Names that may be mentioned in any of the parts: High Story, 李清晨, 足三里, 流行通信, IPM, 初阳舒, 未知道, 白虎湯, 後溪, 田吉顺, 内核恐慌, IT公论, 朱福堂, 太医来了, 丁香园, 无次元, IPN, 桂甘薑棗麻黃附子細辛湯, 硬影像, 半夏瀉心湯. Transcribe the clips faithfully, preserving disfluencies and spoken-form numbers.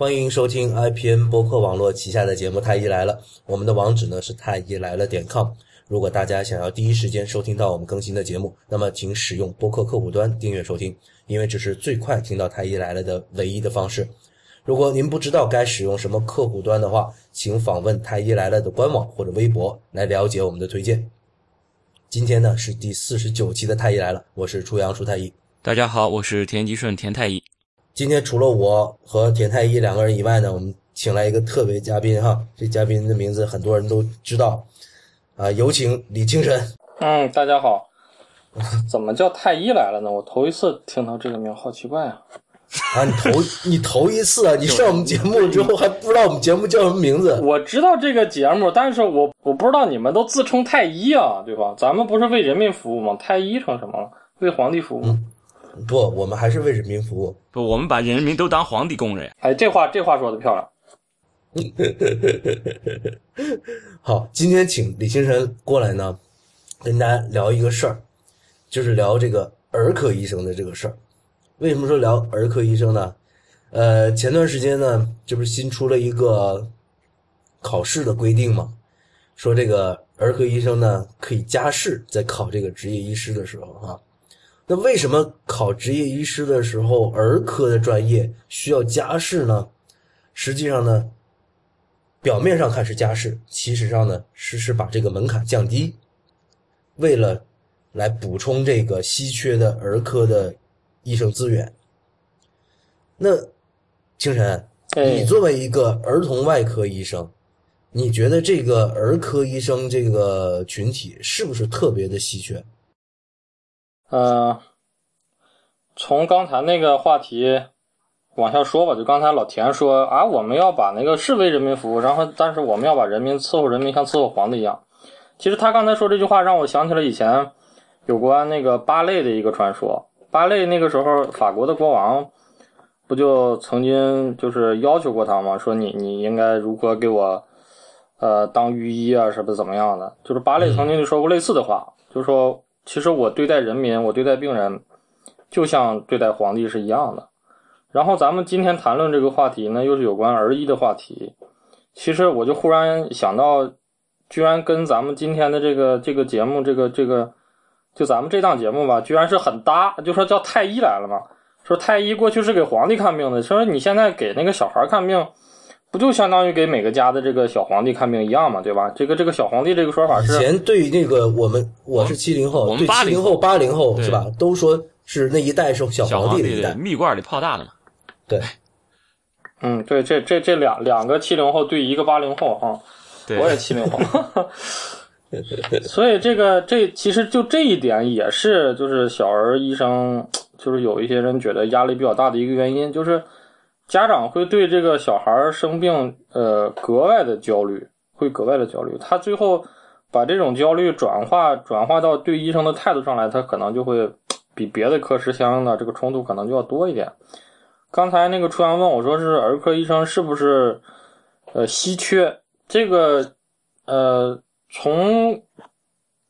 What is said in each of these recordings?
欢迎收听 I P N 播客网络旗下的节目太医来了，我们的网址呢是太医来了点 com。 如果大家想要第一时间收听到我们更新的节目，那么请使用播客客户端订阅收听，因为这是最快听到太医来了的唯一的方式。如果您不知道该使用什么客户端的话，请访问太医来了的官网或者微博来了解我们的推荐。今天呢是第四十九期的太医来了，我是初阳舒太医。大家好，我是田吉顺田太医。今天除了我和田太医两个人以外呢，我们请来一个特别嘉宾哈，这嘉宾的名字很多人都知道啊、呃，有请李清神。嗯，大家好。怎么叫太医来了呢？我头一次听到这个名，好奇怪啊！啊，你头你头一次啊？你上我们节目之后还不知道我们节目叫什么名字？我知道这个节目，但是我我不知道你们都自称太医啊，对吧？咱们不是为人民服务吗？太医成什么了？为皇帝服务。嗯，不，我们还是为人民服务。不，我们把人民都当皇帝供人。哎，这话这话说的漂亮。好，今天请李清神过来呢，跟大家聊一个事儿，就是聊这个儿科医生的这个事儿。为什么说聊儿科医生呢？呃，前段时间呢，这不是新出了一个考试的规定嘛，说这个儿科医生呢可以加试，在考这个执业医师的时候哈。那为什么考执业医师的时候儿科的专业需要加试呢？实际上呢，表面上看是加试，其实上呢是是把这个门槛降低，为了来补充这个稀缺的儿科的医生资源。那清神，你作为一个儿童外科医生，你觉得这个儿科医生这个群体是不是特别的稀缺？呃，从刚才那个话题往下说吧，就刚才老田说啊，我们要把那个是为人民服务，然后但是我们要把人民伺候人民像伺候皇帝一样。其实他刚才说这句话让我想起了以前有关那个巴类的一个传说。巴类那个时候法国的国王不就曾经就是要求过他吗？说你你应该如何给我呃当御医啊什么怎么样的，就是巴类曾经就说过类似的话，就说其实我对待人民，我对待病人，就像对待皇帝是一样的。然后咱们今天谈论这个话题呢，又是有关儿医的话题。其实我就忽然想到，居然跟咱们今天的这个这个节目，这个这个，就咱们这档节目吧，居然是很搭。就说叫太医来了嘛，说太医过去是给皇帝看病的，说你现在给那个小孩看病，不就相当于给每个家的这个小皇帝看病一样嘛，对吧？这个这个小皇帝这个说法是以前对那个我们我是七零后，我们八零后八零后是吧？都说是那一代是小皇帝的一代，蜜罐里泡大的嘛。对，嗯，对，这这这两两个七零后对一个八零后啊，我也七零后，所以这个这其实就这一点也是就是小儿医生就是有一些人觉得压力比较大的一个原因，就是家长会对这个小孩生病呃格外的焦虑，会格外的焦虑。他最后把这种焦虑转化转化到对医生的态度上来，他可能就会比别的科室相应的这个冲突可能就要多一点。刚才那个初阳问我说是儿科医生是不是呃稀缺，这个呃从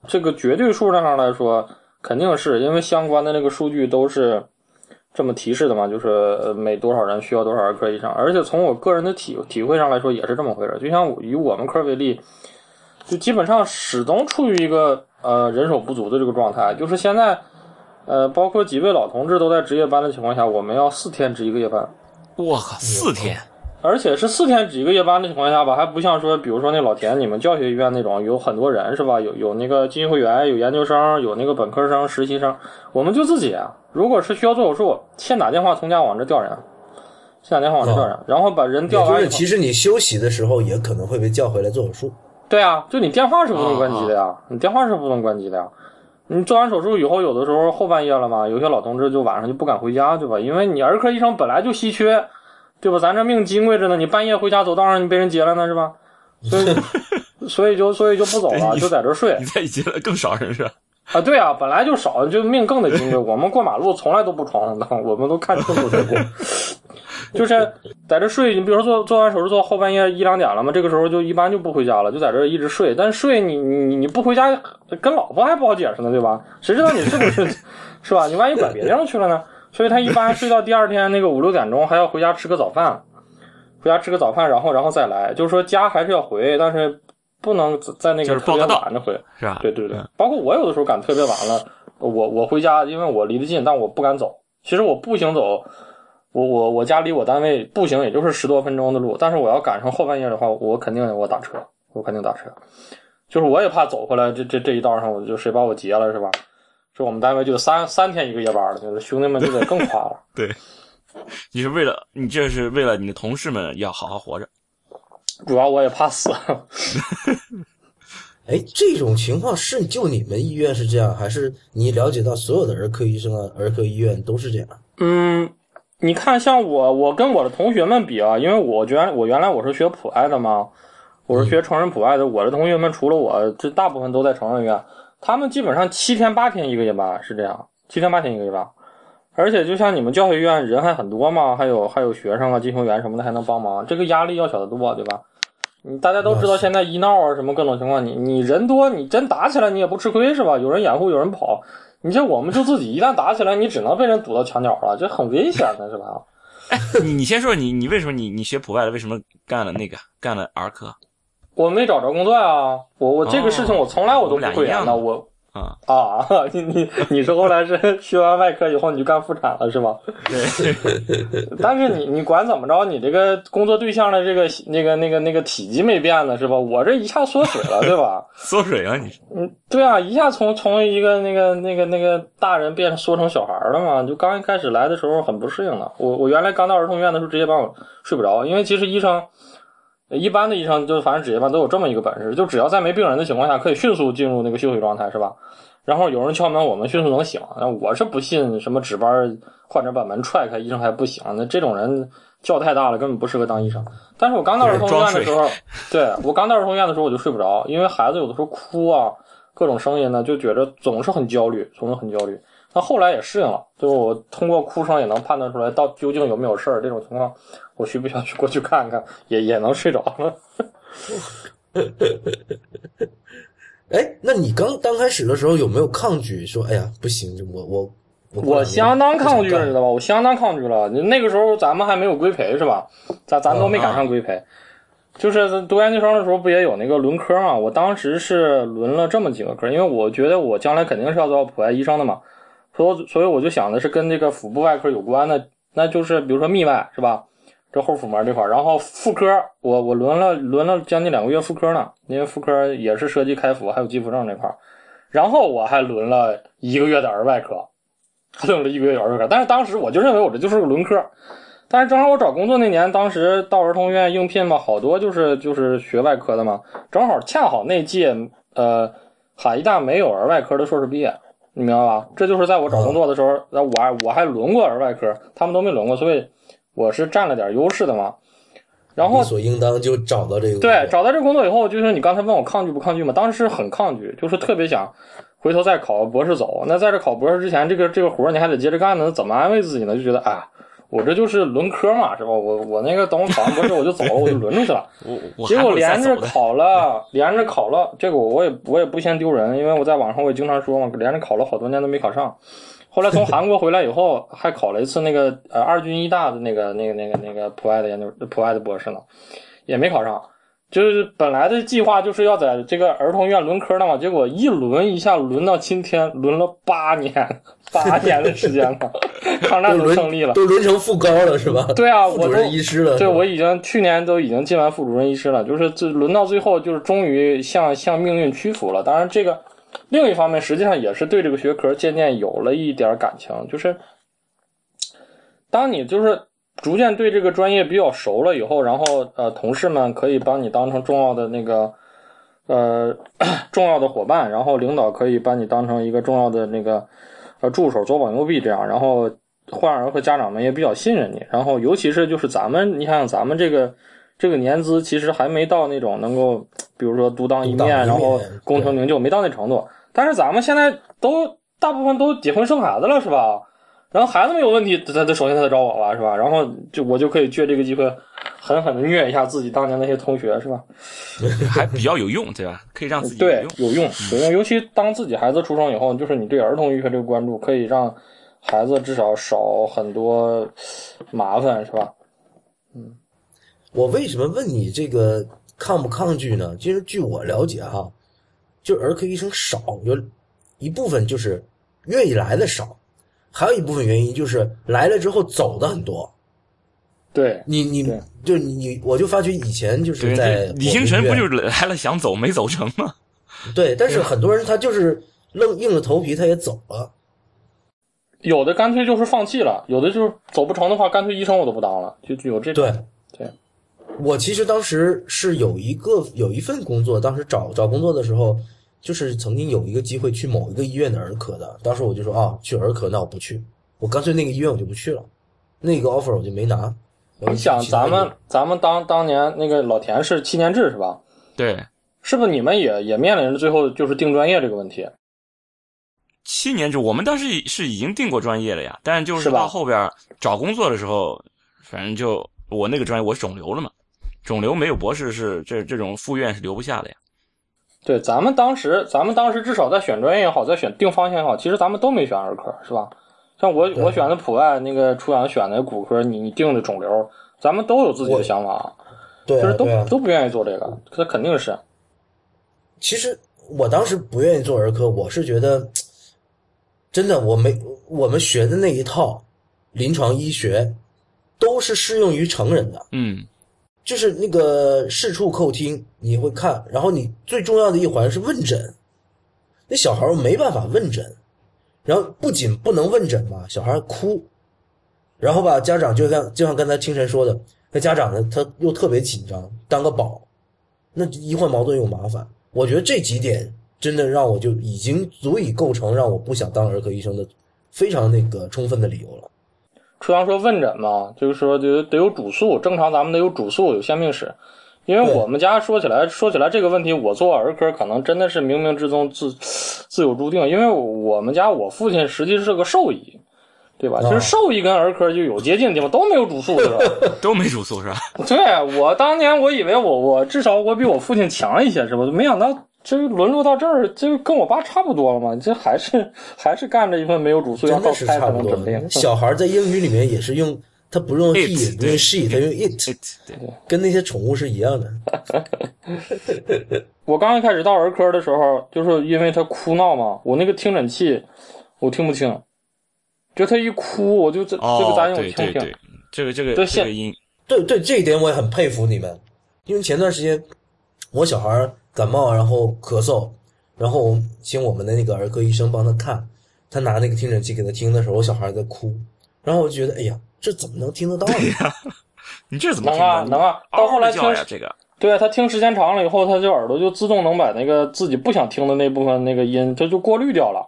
这个绝对数量上来说肯定是，因为相关的那个数据都是这么提示的嘛，就是每多少人需要多少儿科医生。而且从我个人的体体会上来说也是这么回事，就像以我们科为例，就基本上始终处于一个呃人手不足的这个状态。就是现在呃包括几位老同志都在值夜班的情况下，我们要四天值一个夜班。哇，四天。而且是四天值一个夜班的情况下吧，还不像说比如说那老田你们教学医院那种有很多人是吧，有有那个进修会员，有研究生，有那个本科生实习生。我们就自己啊，如果是需要做手术，先打电话从家往这调人，先打电话往这调人、哦、然后把人调完。就是其实你休息的时候也可能会被叫回来做手术。对啊，就你电话是不能关机的呀、啊、你电话是不能关机的呀、啊、你做完手术以后有的时候后半夜了嘛，有些老同志就晚上就不敢回家，对吧？因为你儿科医生本来就稀缺，对吧？咱这命金贵着呢，你半夜回家走道上你被人劫了呢，是吧？所以所以就所以就不走了，就在这睡。你再劫了更少人是吧？啊，对啊，本来就少，就命更得金贵。我们过马路从来都不闯红灯，我们都看清楚结果。就是在这睡，你比如说做做完手术做后半夜一两点了嘛，这个时候就一般就不回家了，就在这一直睡。但睡你你你不回家，跟老婆还不好解释呢，对吧？谁知道你是不是是吧？你万一拐别地方去了呢？所以他一般睡到第二天那个五六点钟还要回家吃个早饭，回家吃个早饭，然后然后再来，就是说家还是要回，但是不能在那个特别晚的回，是吧？对对对，包括我有的时候赶特别晚了，我我回家，因为我离得近，但我不敢走。其实我步行走，我我我家离我单位步行也就是十多分钟的路，但是我要赶上后半夜的话，我肯定我打车，我肯定打车。就是我也怕走回来，这这这一道上我就谁把我劫了，是吧？这我们单位就三三天一个夜班了，就是兄弟们就得更夸了。对，你是为了你这是为了你的同事们要好好活着，主要我也怕死。哎，这种情况是就你们医院是这样，还是你了解到所有的儿科医生啊、儿科医院都是这样？嗯，你看，像我，我跟我的同学们比啊，因为我觉得我原来我是学普爱的嘛，我是学成人普爱的，我的同学们除了我，这大部分都在成人医院，他们基本上七天八天一个夜班是这样，七天八天一个夜班。而且就像你们教育医院人还很多嘛，还有还有学生啊、进修员什么的还能帮忙，这个压力要小得多，对吧？你大家都知道现在医闹啊什么各种情况，你你人多，你真打起来你也不吃亏是吧？有人掩护有人跑，你像我们就自己一旦打起来，你只能被人堵到墙角了，这很危险的是吧？哎，你你先说你你为什么你你学普外的为什么干了那个干了儿科？我没找着工作啊，我我这个事情我从来我都不会演的，我啊啊，你你你是后来是学完外科以后你就干妇产了是吗？对。但是你你管怎么着，你这个工作对象的这个那个那个那个体积没变呢是吧？我这一下缩水了对吧？缩水了你？嗯，对啊，一下从从一个那个那个那个大人变缩成小孩了嘛，就刚一开始来的时候很不适应了。我我原来刚到儿童医院的时候直接帮我睡不着，因为其实医生。一般的医生就反正职业班都有这么一个本事，就只要在没病人的情况下可以迅速进入那个休息状态是吧？然后有人敲门我们迅速能醒，我是不信什么值班患者把门踹开医生还不醒，那这种人叫太大了，根本不适合当医生。但是我刚到儿童医院的时候，对，我刚到儿童医院的时候我就睡不着，因为孩子有的时候哭啊各种声音呢，就觉得总是很焦虑，总是很焦虑。那后来也适应了，就是我通过哭声也能判断出来到究竟有没有事儿，这种情况我需不需要去过去看看，也也能睡着了。哎，那你刚刚开始的时候有没有抗拒说哎呀不行，我我我我相当抗拒了，知道吧？我相当抗拒了，那个时候咱们还没有规培是吧？咱咱都没赶上规培。啊啊就是读研究生的时候不也有那个轮科嘛？我当时是轮了这么几个科，因为我觉得我将来肯定是要做普外医生的嘛，所以所以我就想的是跟这个腹部外科有关的，那就是比如说泌外是吧？这后腹膜这块，然后妇科，我我轮了轮了将近两个月妇科呢，因为妇科也是涉及开腹还有肌腹症这块，然后我还轮了一个月的儿外科，还轮了一个月的儿外科，但是当时我就认为我这就是个轮科。但是正好我找工作那年，当时到儿童医院应聘嘛，好多就是就是学外科的嘛，正好恰好那届呃海医大没有儿外科的硕士毕业，你明白吧？这就是在我找工作的时候，那我我还轮过儿外科，他们都没轮过，所以我是占了点优势的嘛。然后理所应当就找到这个工作，对，找到这个工作以后，就是你刚才问我抗拒不抗拒嘛，当时很抗拒，就是特别想回头再考博士走。那在这考博士之前，这个这个活你还得接着干呢，怎么安慰自己呢？就觉得啊。哎我这就是轮科嘛，是吧？我我那个等我考完博士我就走了，我就轮出去了。结果连着考了，连着考了，这个我也我也不嫌丢人，因为我在网上我也经常说嘛，连着考了好多年都没考上。后来从韩国回来以后，还考了一次那个呃二军一大的那个那个那个那个普外的研究普外的博士呢，也没考上。就是本来的计划就是要在这个儿童医院轮科的嘛，结果一轮一下轮到今天，轮了八年，八年的时间了，抗战都胜利了，都轮成副高了是吧？对啊，我都医师了，对，我已经去年都已经进完副主任医师了，就是这轮到最后就是终于向向命运屈服了。当然，这个另一方面实际上也是对这个学科渐渐有了一点感情，就是当你就是。逐渐对这个专业比较熟了以后，然后呃，同事们可以把你当成重要的那个呃重要的伙伴，然后领导可以把你当成一个重要的那个呃助手，左膀右臂这样。然后患儿和家长们也比较信任你。然后尤其是就是咱们，你看咱们这个这个年资，其实还没到那种能够，比如说独当一面，然后功成名就，没到那程度。但是咱们现在都大部分都结婚生孩子了，是吧？然后孩子们有问题，他他首先他找我了，是吧？然后就我就可以借这个机会，狠狠的虐一下自己当年那些同学，是吧？还比较有用，对吧？可以让自己有用对有用有用，尤其当自己孩子出生以后，就是你对儿童医学这个关注，可以让孩子至少少很多麻烦，是吧？嗯，我为什么问你这个抗不抗拒呢？其实据我了解哈，就儿科医生少，有一部分就是愿意来的少，还有一部分原因就是来了之后走的很多。对你，你就你，我就发觉以前就是在李星辰不就是来了想走没走成吗？对，但是很多人他就是愣硬着头皮他也走了，有的干脆就是放弃了，有的就是走不成的话，干脆医生我都不当了，就有这种。对对，我其实当时是有一个有一份工作，当时找找工作的时候，就是曾经有一个机会去某一个医院的儿科的，当时我就说啊，去儿科那我不去，我干脆那个医院我就不去了，那个 offer 我就没拿。你想咱们咱们当当年那个老田是七年制是吧？对，是不是你们也也面临着最后就是定专业这个问题？七年制我们当时是已经定过专业了呀，但就是到后边找工作的时候，反正就我那个专业我肿瘤了嘛，肿瘤没有博士是这这种副院是留不下的呀。对，咱们当时咱们当时至少在选专业也好，在选定方向也好，其实咱们都没选儿科是吧？像我我选的普外，那个初阳选的骨科，你你定的肿瘤，咱们都有自己的想法，对、啊，就是都、啊、都不愿意做这个，这肯定是。其实我当时不愿意做儿科，我是觉得，真的我没我们学的那一套临床医学，都是适用于成人的，嗯，就是那个视触叩听你会看，然后你最重要的一环是问诊，那小孩没办法问诊。然后不仅不能问诊嘛，小孩哭，然后吧，家长就像就像刚才清晨说的，那家长呢他又特别紧张，当个宝，那医患矛盾又麻烦。我觉得这几点真的让我就已经足以构成让我不想当儿科医生的非常那个充分的理由了。初阳说问诊嘛，就是说得得有主诉，正常咱们得有主诉，有先病史。因为我们家说起来说起来这个问题，我做儿科可能真的是冥冥之中自自有注定，因为我们家我父亲实际是个兽医，对吧？就是兽医跟儿科就有接近的地方，都没有主诉是吧？都没主诉是吧？对，我当年我以为我我至少我比我父亲强一些是吧？没想到这沦落到这儿，这跟我爸差不多了嘛，这还是还是干着一份没有主诉要靠猜才能诊病。小孩在英语里面也是用。他不用 he, 不用 she, 他用 it, it 对对，跟那些宠物是一样的。我刚一开始到儿科的时候，就是因为他哭闹嘛，我那个听诊器我听不清，就他一哭我就这、哦、这个杂音我听不清。这个这个这个音，对对，这一点我也很佩服你们，因为前段时间我小孩感冒然后咳嗽，然后请我们的那个儿科医生帮他看，他拿那个听诊器给他听的时候，我小孩在哭，然后我就觉得哎呀。这怎么能听得到呢？你这怎么听啊？能啊，到后来听这个，对啊，他听时间长了以后，他就耳朵就自动能把那个自己不想听的那部分那个音，他就过滤掉了。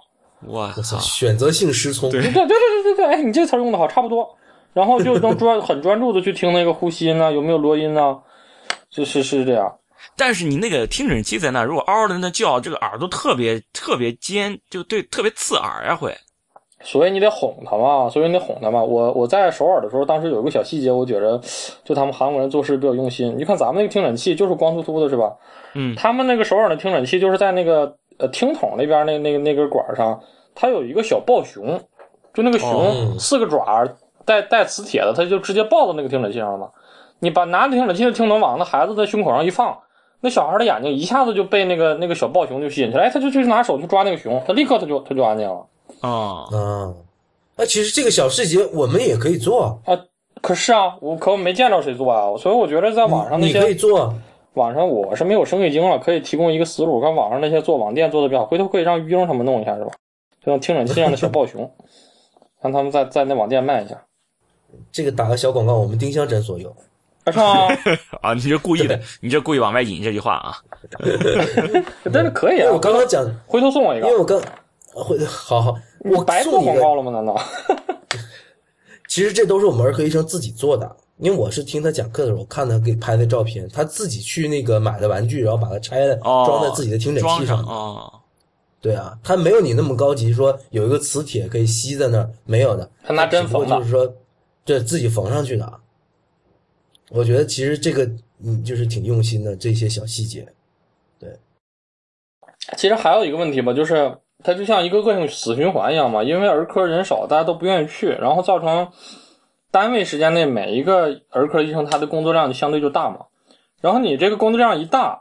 哇，选择性失聪，对对对对对对，哎，你这词用的好，差不多。然后就能专很专注的去听那个呼吸音啊，有没有落音啊？就是是这样。但是你那个听诊器在那，如果嗷嗷的那叫，这个耳朵特别特别尖，就对，特别刺耳呀、啊，会。所以你得哄他嘛，所以你得哄他嘛。我我在首尔的时候，当时有一个小细节，我觉着就他们韩国人做事比较用心。你看咱们那个听诊器就是光秃秃的，是吧？嗯，他们那个首尔的听诊器就是在那个呃听筒那边那那个那根管上，它有一个小抱熊，就那个熊四个爪带带磁铁的，它就直接抱到那个听诊器上了嘛。你把拿听诊器的听筒往那孩子的胸口上一放，那小孩的眼睛一下子就被那个那个小抱熊就吸引起来，他就去拿手去抓那个熊，他立刻他就他就安静了。啊、嗯、啊！那其实这个小细节我们也可以做啊。可是啊，我可我没见到谁做啊，所以我觉得在网上那些 你, 你可以做。网上我是没有生意经了，可以提供一个思路。我看网上那些做网店做的比较好，回头可以让于英他们弄一下，是吧？就像听诊器上的小抱熊，让他们在在那网店卖一下。这个打个小广告，我们丁香诊所有。啊啊！你这故意的，你这故意往外引这句话啊。但是可以啊，我刚刚讲，回头送我一个，因为我刚。好好，我白做广告了吗？难道？其实这都是我们儿科医生自己做的，因为我是听他讲课的时候，我看他给拍的照片，他自己去那个买的玩具，然后把它拆了，哦、装在自己的听诊器上。哦、对啊，他没有你那么高级，说有一个磁铁可以吸在那儿，没有的，他拿针缝的，就是说，对自己缝上去的。我觉得其实这个嗯，就是挺用心的这些小细节。对，其实还有一个问题吧，就是。它就像一个恶性死循环一样嘛，因为儿科人少，大家都不愿意去，然后造成单位时间内每一个儿科医生他的工作量就相对就大嘛。然后你这个工作量一大，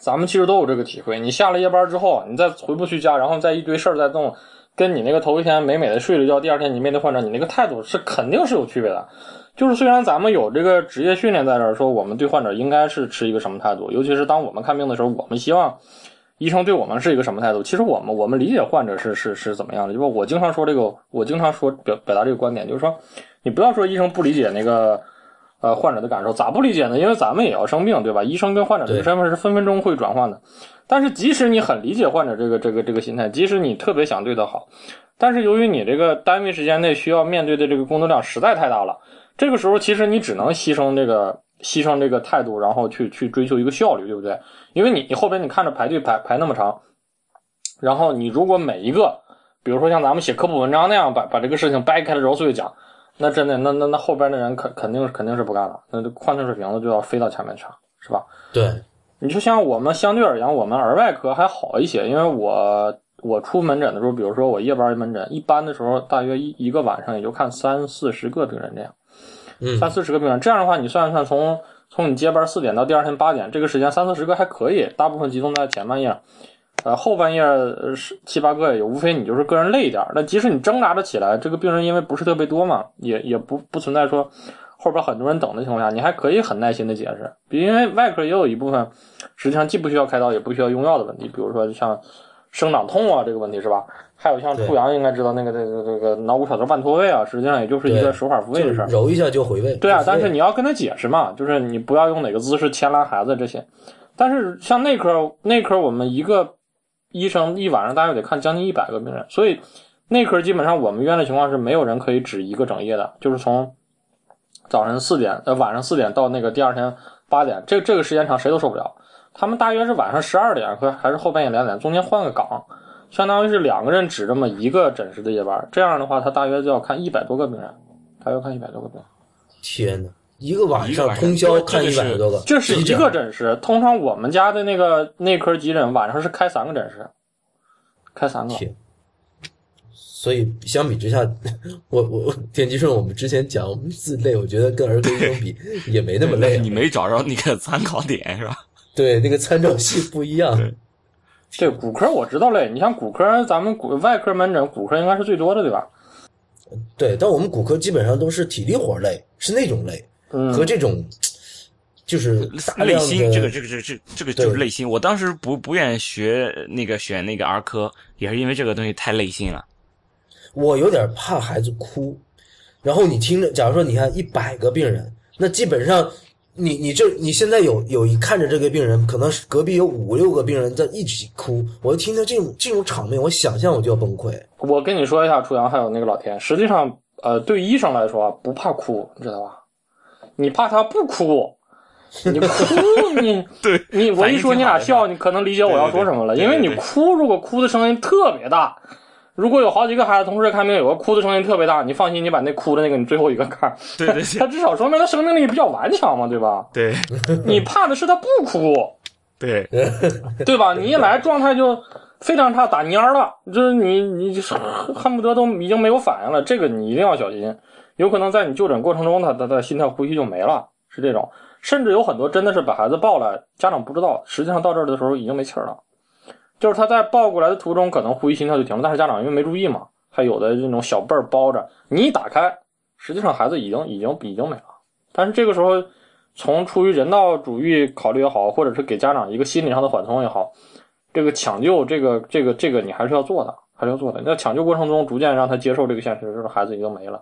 咱们其实都有这个体会，你下了夜班之后你再回不去家，然后再一堆事儿再动，跟你那个头一天美美的睡了觉，第二天你面对患者你那个态度是肯定是有区别的。就是虽然咱们有这个职业训练在这儿，说我们对患者应该是持一个什么态度，尤其是当我们看病的时候，我们希望医生对我们是一个什么态度？其实我们我们理解患者是是是怎么样的，就是我经常说这个，我经常说表表达这个观点，就是说，你不要说医生不理解那个呃患者的感受，咋不理解呢？因为咱们也要生病，对吧？医生跟患者这个身份是分分钟会转换的。但是即使你很理解患者这个这个这个心态，即使你特别想对他好，但是由于你这个单位时间内需要面对的这个工作量实在太大了，这个时候其实你只能牺牲这个。牺牲这个态度，然后去去追求一个效率，对不对？因为你你后边你看着排队排排那么长，然后你如果每一个，比如说像咱们写科普文章那样，把把这个事情掰开了揉碎讲，那真的那那那后边的人肯肯定肯定是不干了，那矿泉水瓶子就要飞到前面去，是吧？对，你就像我们相对而言，我们儿外科还好一些，因为我我出门诊的时候，比如说我夜班门诊，一般的时候大约一一个晚上也就看三四十个病人这样。三四十个病人，这样的话你算一算从从你接班四点到第二天八点这个时间，三四十个还可以，大部分集中在前半夜，呃后半夜是七八个也有，无非你就是个人累一点。那即使你挣扎着起来，这个病人因为不是特别多嘛，也也不不存在说后边很多人等的情况下，你还可以很耐心的解释。因为外科也有一部分实际上既不需要开刀也不需要用药的问题，比如说像生长痛啊这个问题是吧？还有像初阳应该知道那个这个这个脑骨小头半脱位啊，实际上也就是一个手法复位的事儿，揉一下就回位。对啊，但是你要跟他解释嘛，就是你不要用哪个姿势牵拉孩子这些。但是像内科，内科我们一个医生一晚上大约得看将近一百个病人，所以内科基本上我们医院的情况是没有人可以指一个整夜的，就是从早晨四点呃晚上四点到那个第二天八点，这这个时间长谁都受不了。他们大约是晚上十二点和还是后半夜两点，中间换个岗，相当于是两个人只这么一个诊室的夜班，这样的话他大约就要看一百多个病人，大约看一百多个病人。天哪，一个晚上通宵看一百多个，这是一个诊室。通常我们家的那个内科急诊晚上是开三个诊室，开三个。所以相比之下，我我田吉顺，我们之前讲我们自累，我觉得跟儿科医生比也没那么累、啊。你没找着那个参考点是吧？对，那个参照系不一样。对，对，骨科我知道嘞。你像骨科，咱们骨外科门诊，骨科应该是最多的，对吧？对，但我们骨科基本上都是体力活累，是那种累，嗯、和这种就是大量的累心，这个这个这这这个就是累心。我当时不不愿学那个选那个儿科，也是因为这个东西太累心了。我有点怕孩子哭，然后你听着，假如说你看一百个病人，那基本上。你你这你现在有有一看着这个病人，可能隔壁有五六个病人在一起哭，我听到这种这种场面，我想象我就要崩溃。我跟你说一下，初阳还有那个老田，实际上呃对医生来说不怕哭，你知道吧？你怕他不哭，你哭你对你我一说你俩笑，你可能理解我要说什么了，对对对对对对对，因为你哭如果哭的声音特别大。如果有好几个孩子同时看病，有个哭的声音特别大，你放心，你把那哭的那个你最后一个看，对对对，他至少说明他生命力比较顽强嘛，对吧？对，你怕的是他不哭，对，对吧？你一来状态就非常差，打蔫儿了，就是你你恨不得都已经没有反应了，这个你一定要小心，有可能在你就诊过程中他他的心跳呼吸就没了，是这种，甚至有很多真的是把孩子抱来，家长不知道，实际上到这儿的时候已经没气儿了。就是他在抱过来的途中可能呼吸心跳就停了，但是家长因为没注意嘛，还有的这种小辈儿包着，你一打开，实际上孩子已经已经已经没了。但是这个时候，从出于人道主义考虑也好，或者是给家长一个心理上的缓冲也好，这个抢救这个这个这个你还是要做的，还是要做的。那抢救过程中逐渐让他接受这个现实，就是孩子已经没了，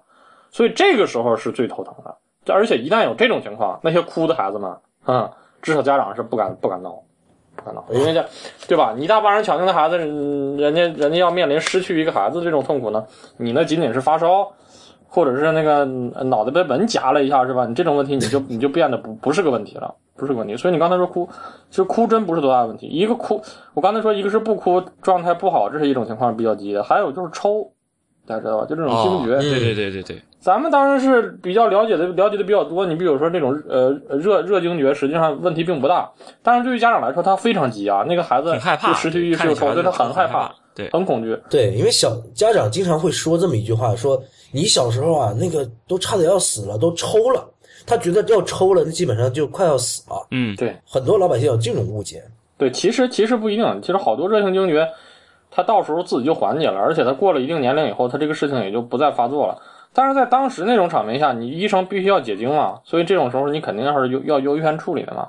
所以这个时候是最头疼的。而且一旦有这种情况，那些哭的孩子们，嗯，至少家长是不敢不敢闹。因为这，对吧？你一大帮人抢救的孩子，人家人家要面临失去一个孩子这种痛苦呢，你呢仅仅是发烧，或者是那个脑袋被门夹了一下，是吧？你这种问题你就你就变得不不是个问题了，不是个问题。所以你刚才说哭，其实哭真不是多大的问题。一个哭，我刚才说一个是不哭，状态不好，这是一种情况比较急的；还有就是抽，大家知道吧？就这种惊厥、哦，对对对对对。咱们当然是比较了解的，了解的比较多。你比如说那种呃热热惊厥，实际上问题并不大，但是对于家长来说，他非常急啊，那个孩子害怕，失去意识，所以他很害怕，对，很恐惧。对，因为小家长经常会说这么一句话，说你小时候啊，那个都差点要死了，都抽了，他觉得要抽了，那基本上就快要死了。嗯，对，很多老百姓有这种误解。对，其实其实不一定，其实好多热性惊厥，他到时候自己就缓解了，而且他过了一定年龄以后，他这个事情也就不再发作了。但是在当时那种场面下，你医生必须要解经嘛，所以这种时候你肯定要是要优先处理的嘛，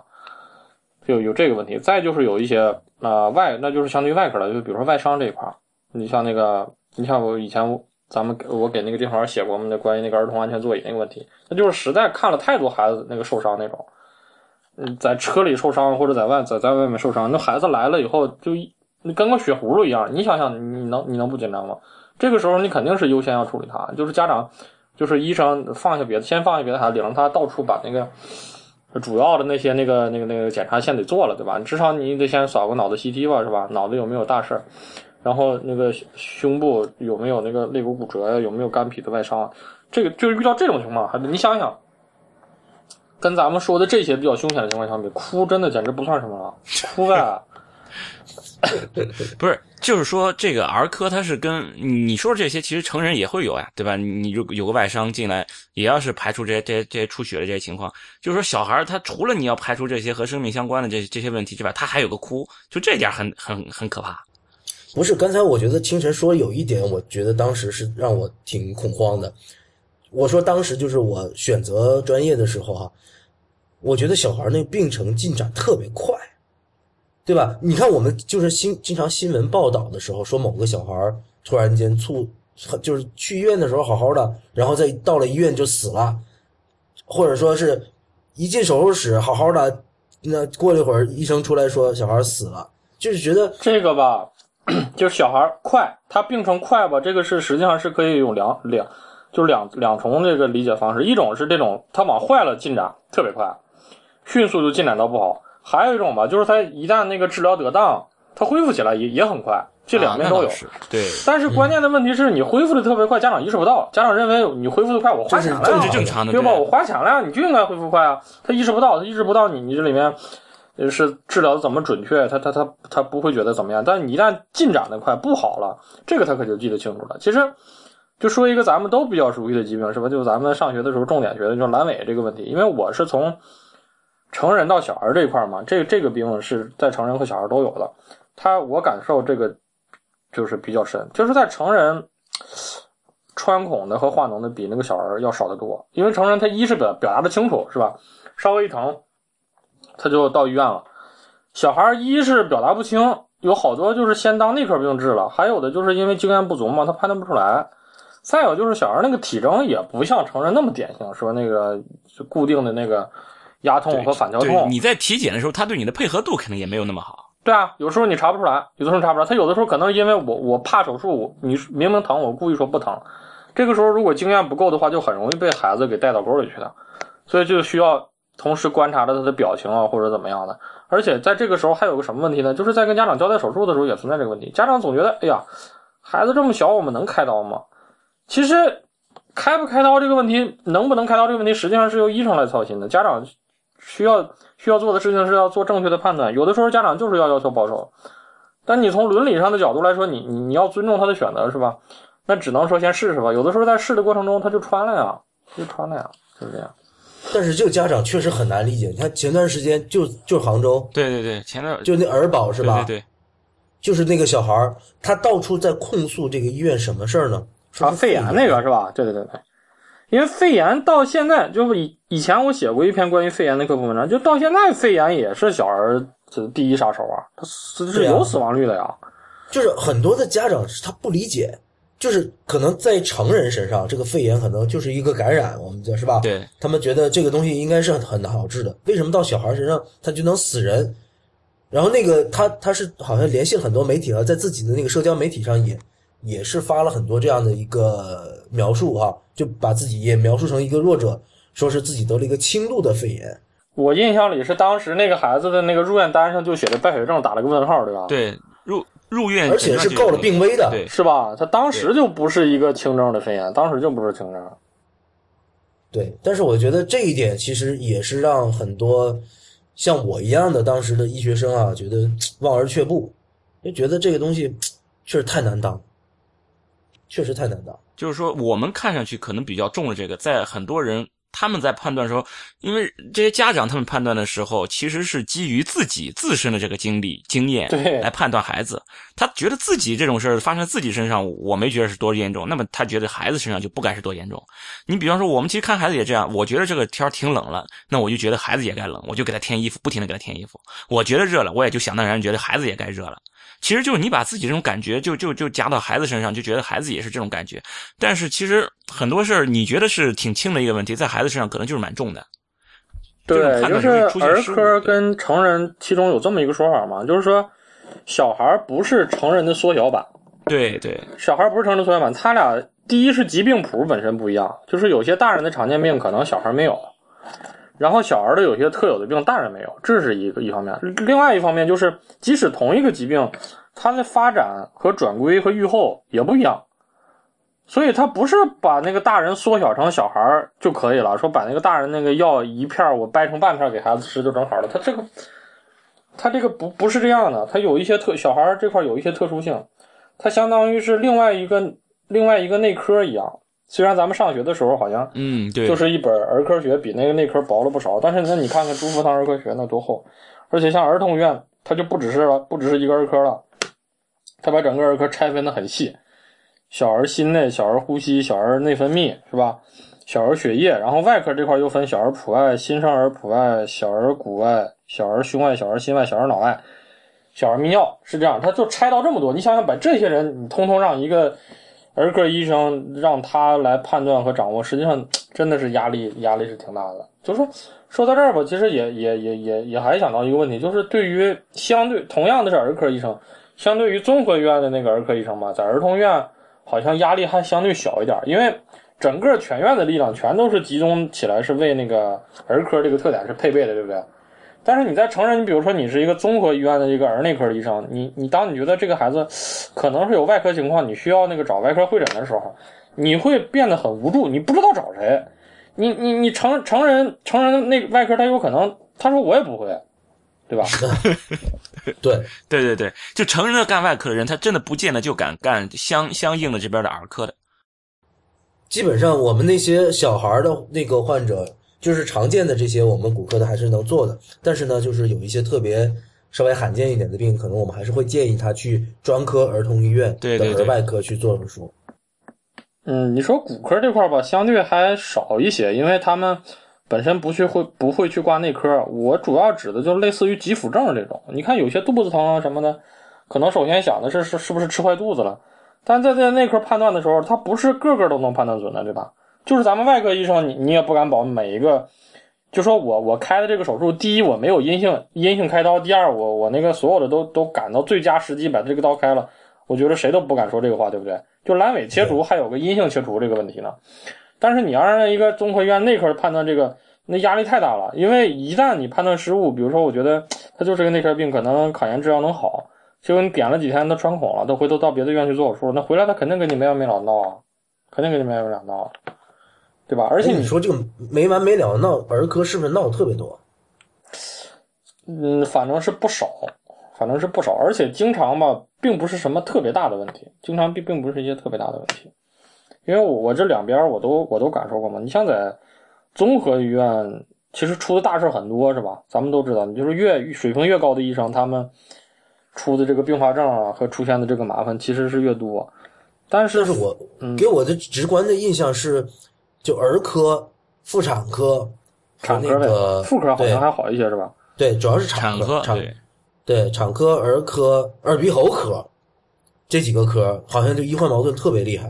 就有这个问题。再就是有一些呃外，那就是相对外科的，就比如说外伤这一块，你像那个，你像我以前咱们我给那个地方写过我们的关于那个儿童安全座椅那个问题，那就是实在看了太多孩子那个受伤那种，嗯，在车里受伤或者在外在在外面受伤，那孩子来了以后就跟个血葫芦一样，你想想你能你能不紧张吗？这个时候你肯定是优先要处理他，就是家长，就是医生放下别的，先放下别的孩子，领他到处把那个主要的那些那个那个那个检查先得做了，对吧？至少你得先扫个脑子 C T 吧，是吧？脑子有没有大事？然后那个胸部有没有那个肋骨骨折呀？有没有肝脾的外伤？这个就是遇到这种情况，还你想想，跟咱们说的这些比较凶险的情况相比，哭真的简直不算什么了，哭呗。不是，就是说这个儿科它是跟你说这些，其实成人也会有呀，对吧？你有有个外伤进来，也要是排除这些这些这些出血的这些情况。就是说小孩他除了你要排除这些和生命相关的这这些问题之外，他还有个哭，就这点很很很可怕。不是，刚才我觉得清晨说有一点，我觉得当时是让我挺恐慌的。我说当时就是我选择专业的时候哈、啊，我觉得小孩那病程进展特别快。对吧？你看我们就是新经常新闻报道的时候，说某个小孩突然间猝，就是去医院的时候好好的，然后再到了医院就死了，或者说是一进手术室好好的，那过了一会儿医生出来说小孩死了，就是觉得这个吧，就是小孩快，他病程快吧，这个是实际上是可以用两两就是两两重这个理解方式，一种是这种他往坏了进展特别快，迅速就进展到不好。还有一种吧，就是他一旦那个治疗得当，他恢复起来也也很快，这两边都有、啊、对。但是关键的问题是你恢复的特别快，家长意识不到，家长认为你恢复的快，我花钱了、啊，这是正常的，对吧？我花钱了、啊，你就应该恢复快啊。他意识不到，他意识不到你你这里面是治疗的怎么准确，他他他他不会觉得怎么样。但你一旦进展的快不好了，这个他可就记得清楚了。其实就说一个咱们都比较熟悉的疾病，是吧？就是咱们上学的时候重点学的，就是阑尾这个问题，因为我是从成人到小孩这一块嘛，这个这个病是在成人和小孩都有的，他我感受这个就是比较深，就是在成人穿孔的和化脓的比那个小孩要少得多，因为成人他一是表表达的清楚，是吧？稍微一疼他就到医院了，小孩一是表达不清，有好多就是先当内科病治了，还有的就是因为经验不足嘛，他判断不出来。再有就是小孩那个体征也不像成人那么典型，说那个固定的那个压痛和反跳痛，你在体检的时候，他对你的配合度可能也没有那么好。对啊，有时候你查不出来，有的时候查不出来。他有的时候可能因为我我怕手术，你明明疼，我故意说不疼。这个时候如果经验不够的话，就很容易被孩子给带到沟里去的。所以就需要同时观察着他的表情啊，或者怎么样的。而且在这个时候还有个什么问题呢？就是在跟家长交代手术的时候也存在这个问题。家长总觉得，哎呀，孩子这么小，我们能开刀吗？其实开不开刀这个问题，能不能开刀这个问题，实际上是由医生来操心的。家长需要需要做的事情是要做正确的判断，有的时候家长就是要要求保守，但你从伦理上的角度来说，你你你要尊重他的选择，是吧？那只能说先试试吧。有的时候在试的过程中，他就穿了呀，就穿了呀，就是这样。但是这个家长确实很难理解。你看前段时间就就杭州，对对对，前段就那儿保是吧？对， 对对，就是那个小孩，他到处在控诉这个医院什么事儿呢？啊，肺炎那个是吧？对对对对。因为肺炎到现在，就以以前我写过一篇关于肺炎的科普文章，就到现在肺炎也是小儿第一杀手啊，它是有死亡率的呀、啊。就是很多的家长他不理解，就是可能在成人身上，这个肺炎可能就是一个感染，我们是吧？对，他们觉得这个东西应该是很好治的，为什么到小孩身上他就能死人？然后那个他他是好像联系很多媒体啊，在自己的那个社交媒体上也。也是发了很多这样的一个描述啊，就把自己也描述成一个弱者，说是自己得了一个轻度的肺炎。我印象里是当时那个孩子的那个入院单上就写着败血症，打了个问号，对吧？对，入入院，而且是告了病危的，对，是吧？他当时就不是一个轻症的肺炎，当时就不是轻症。对，但是我觉得这一点其实也是让很多像我一样的当时的医学生啊，觉得望而却步，就觉得这个东西确实太难当。确实太难打。就是说我们看上去可能比较重了这个，在很多人他们在判断的时候，因为这些家长他们判断的时候其实是基于自己自身的这个经历经验来判断孩子，他觉得自己这种事儿发生在自己身上我没觉得是多严重，那么他觉得孩子身上就不该是多严重。你比方说我们其实看孩子也这样，我觉得这个天挺冷了，那我就觉得孩子也该冷，我就给他添衣服，不停的给他添衣服。我觉得热了，我也就想当然觉得孩子也该热了。其实就是你把自己这种感觉就就就夹到孩子身上，就觉得孩子也是这种感觉。但是其实很多事儿你觉得是挺轻的一个问题，在孩子身上可能就是蛮重的。对，就是儿科跟成人其中有这么一个说法嘛，就是说小孩不是成人的缩小版。对对，小孩不是成人的缩小版，他俩第一是疾病谱本身不一样，就是有些大人的常见病可能小孩没有，然后小孩的有些特有的病大人没有，这是一个一方面。另外一方面就是即使同一个疾病，它的发展和转归和预后也不一样，所以它不是把那个大人缩小成小孩就可以了，说把那个大人那个药一片我掰成半片给孩子吃就正好了，它这个它这个不不是这样的，它有一些特小孩这块有一些特殊性，它相当于是另外一个另外一个内科一样。虽然咱们上学的时候好像，嗯，对，就是一本儿科学比那个内科薄了不少，但是那你看看朱福堂儿科学那多厚，而且像儿童医院，它就不只是了，不只是一个儿科了，它把整个儿科拆分的很细，小儿心内、小儿呼吸、小儿内分泌，是吧？小儿血液，然后外科这块又分小儿普外、新生儿普外、小儿骨外、小儿胸外、小儿心外、小儿脑外、小儿泌尿，是这样，它就拆到这么多。你想想，把这些人，你通通让一个儿科医生让他来判断和掌握，实际上真的是压力压力是挺大的。就是说说到这儿吧，其实也也也也也还想到一个问题，就是对于相对同样的是儿科医生，相对于综合医院的那个儿科医生吧，在儿童医院好像压力还相对小一点，因为整个全院的力量全都是集中起来，是为那个儿科这个特点是配备的，对不对？但是你在成人，你比如说你是一个综合医院的一个儿内科的医生，你你当你觉得这个孩子可能是有外科情况，你需要那个找外科会诊的时候，你会变得很无助，你不知道找谁。你你你成成人成人那外科他有可能他说我也不会，对吧？对对对对，就成人的干外科的人，他真的不见得就敢干相相应的这边的儿科的。基本上我们那些小孩的那个患者，就是常见的这些我们骨科的还是能做的，但是呢就是有一些特别稍微罕见一点的病，可能我们还是会建议他去专科儿童医院的儿外科去做手术。嗯，你说骨科这块吧相对还少一些，因为他们本身不去会不会去挂内科，我主要指的就类似于急腹症这种，你看有些肚子疼啊什么的，可能首先想的是是是不是吃坏肚子了，但在在内科判断的时候他不是个个都能判断准的，对吧？就是咱们外科医生，你你也不敢保每一个，就说我我开的这个手术，第一我没有阴性阴性开刀，第二我我那个所有的都都赶到最佳时机把这个刀开了，我觉得谁都不敢说这个话，对不对？就阑尾切除还有个阴性切除这个问题呢，但是你要让一个综合医院内科判断这个，那压力太大了，因为一旦你判断失误，比如说我觉得他就是个内科病，可能抗炎治疗能好，结果你点了几天他穿孔了，他回头到别的医院去做手术，那回来他肯定跟你没完没了闹啊，肯定跟你没完没了闹啊。对吧？而且 你,、哎、你说这个没完没了闹，儿科是不是闹特别多？嗯，反正是不少，反正是不少，而且经常吧，并不是什么特别大的问题，经常并并不是一些特别大的问题。因为我我这两边我都我都感受过嘛。你像在综合医院，其实出的大事很多，是吧？咱们都知道，你就是越水平越高的医生，他们出的这个并发症啊和出现的这个麻烦其实是越多。但是，但是我、嗯、给我的直观的印象是。就儿科、妇产科、产科呗，妇科好像还好一些是吧？对，主要是产科，产科对产科、儿科、耳鼻喉科这几个科，好像就医患矛盾特别厉害。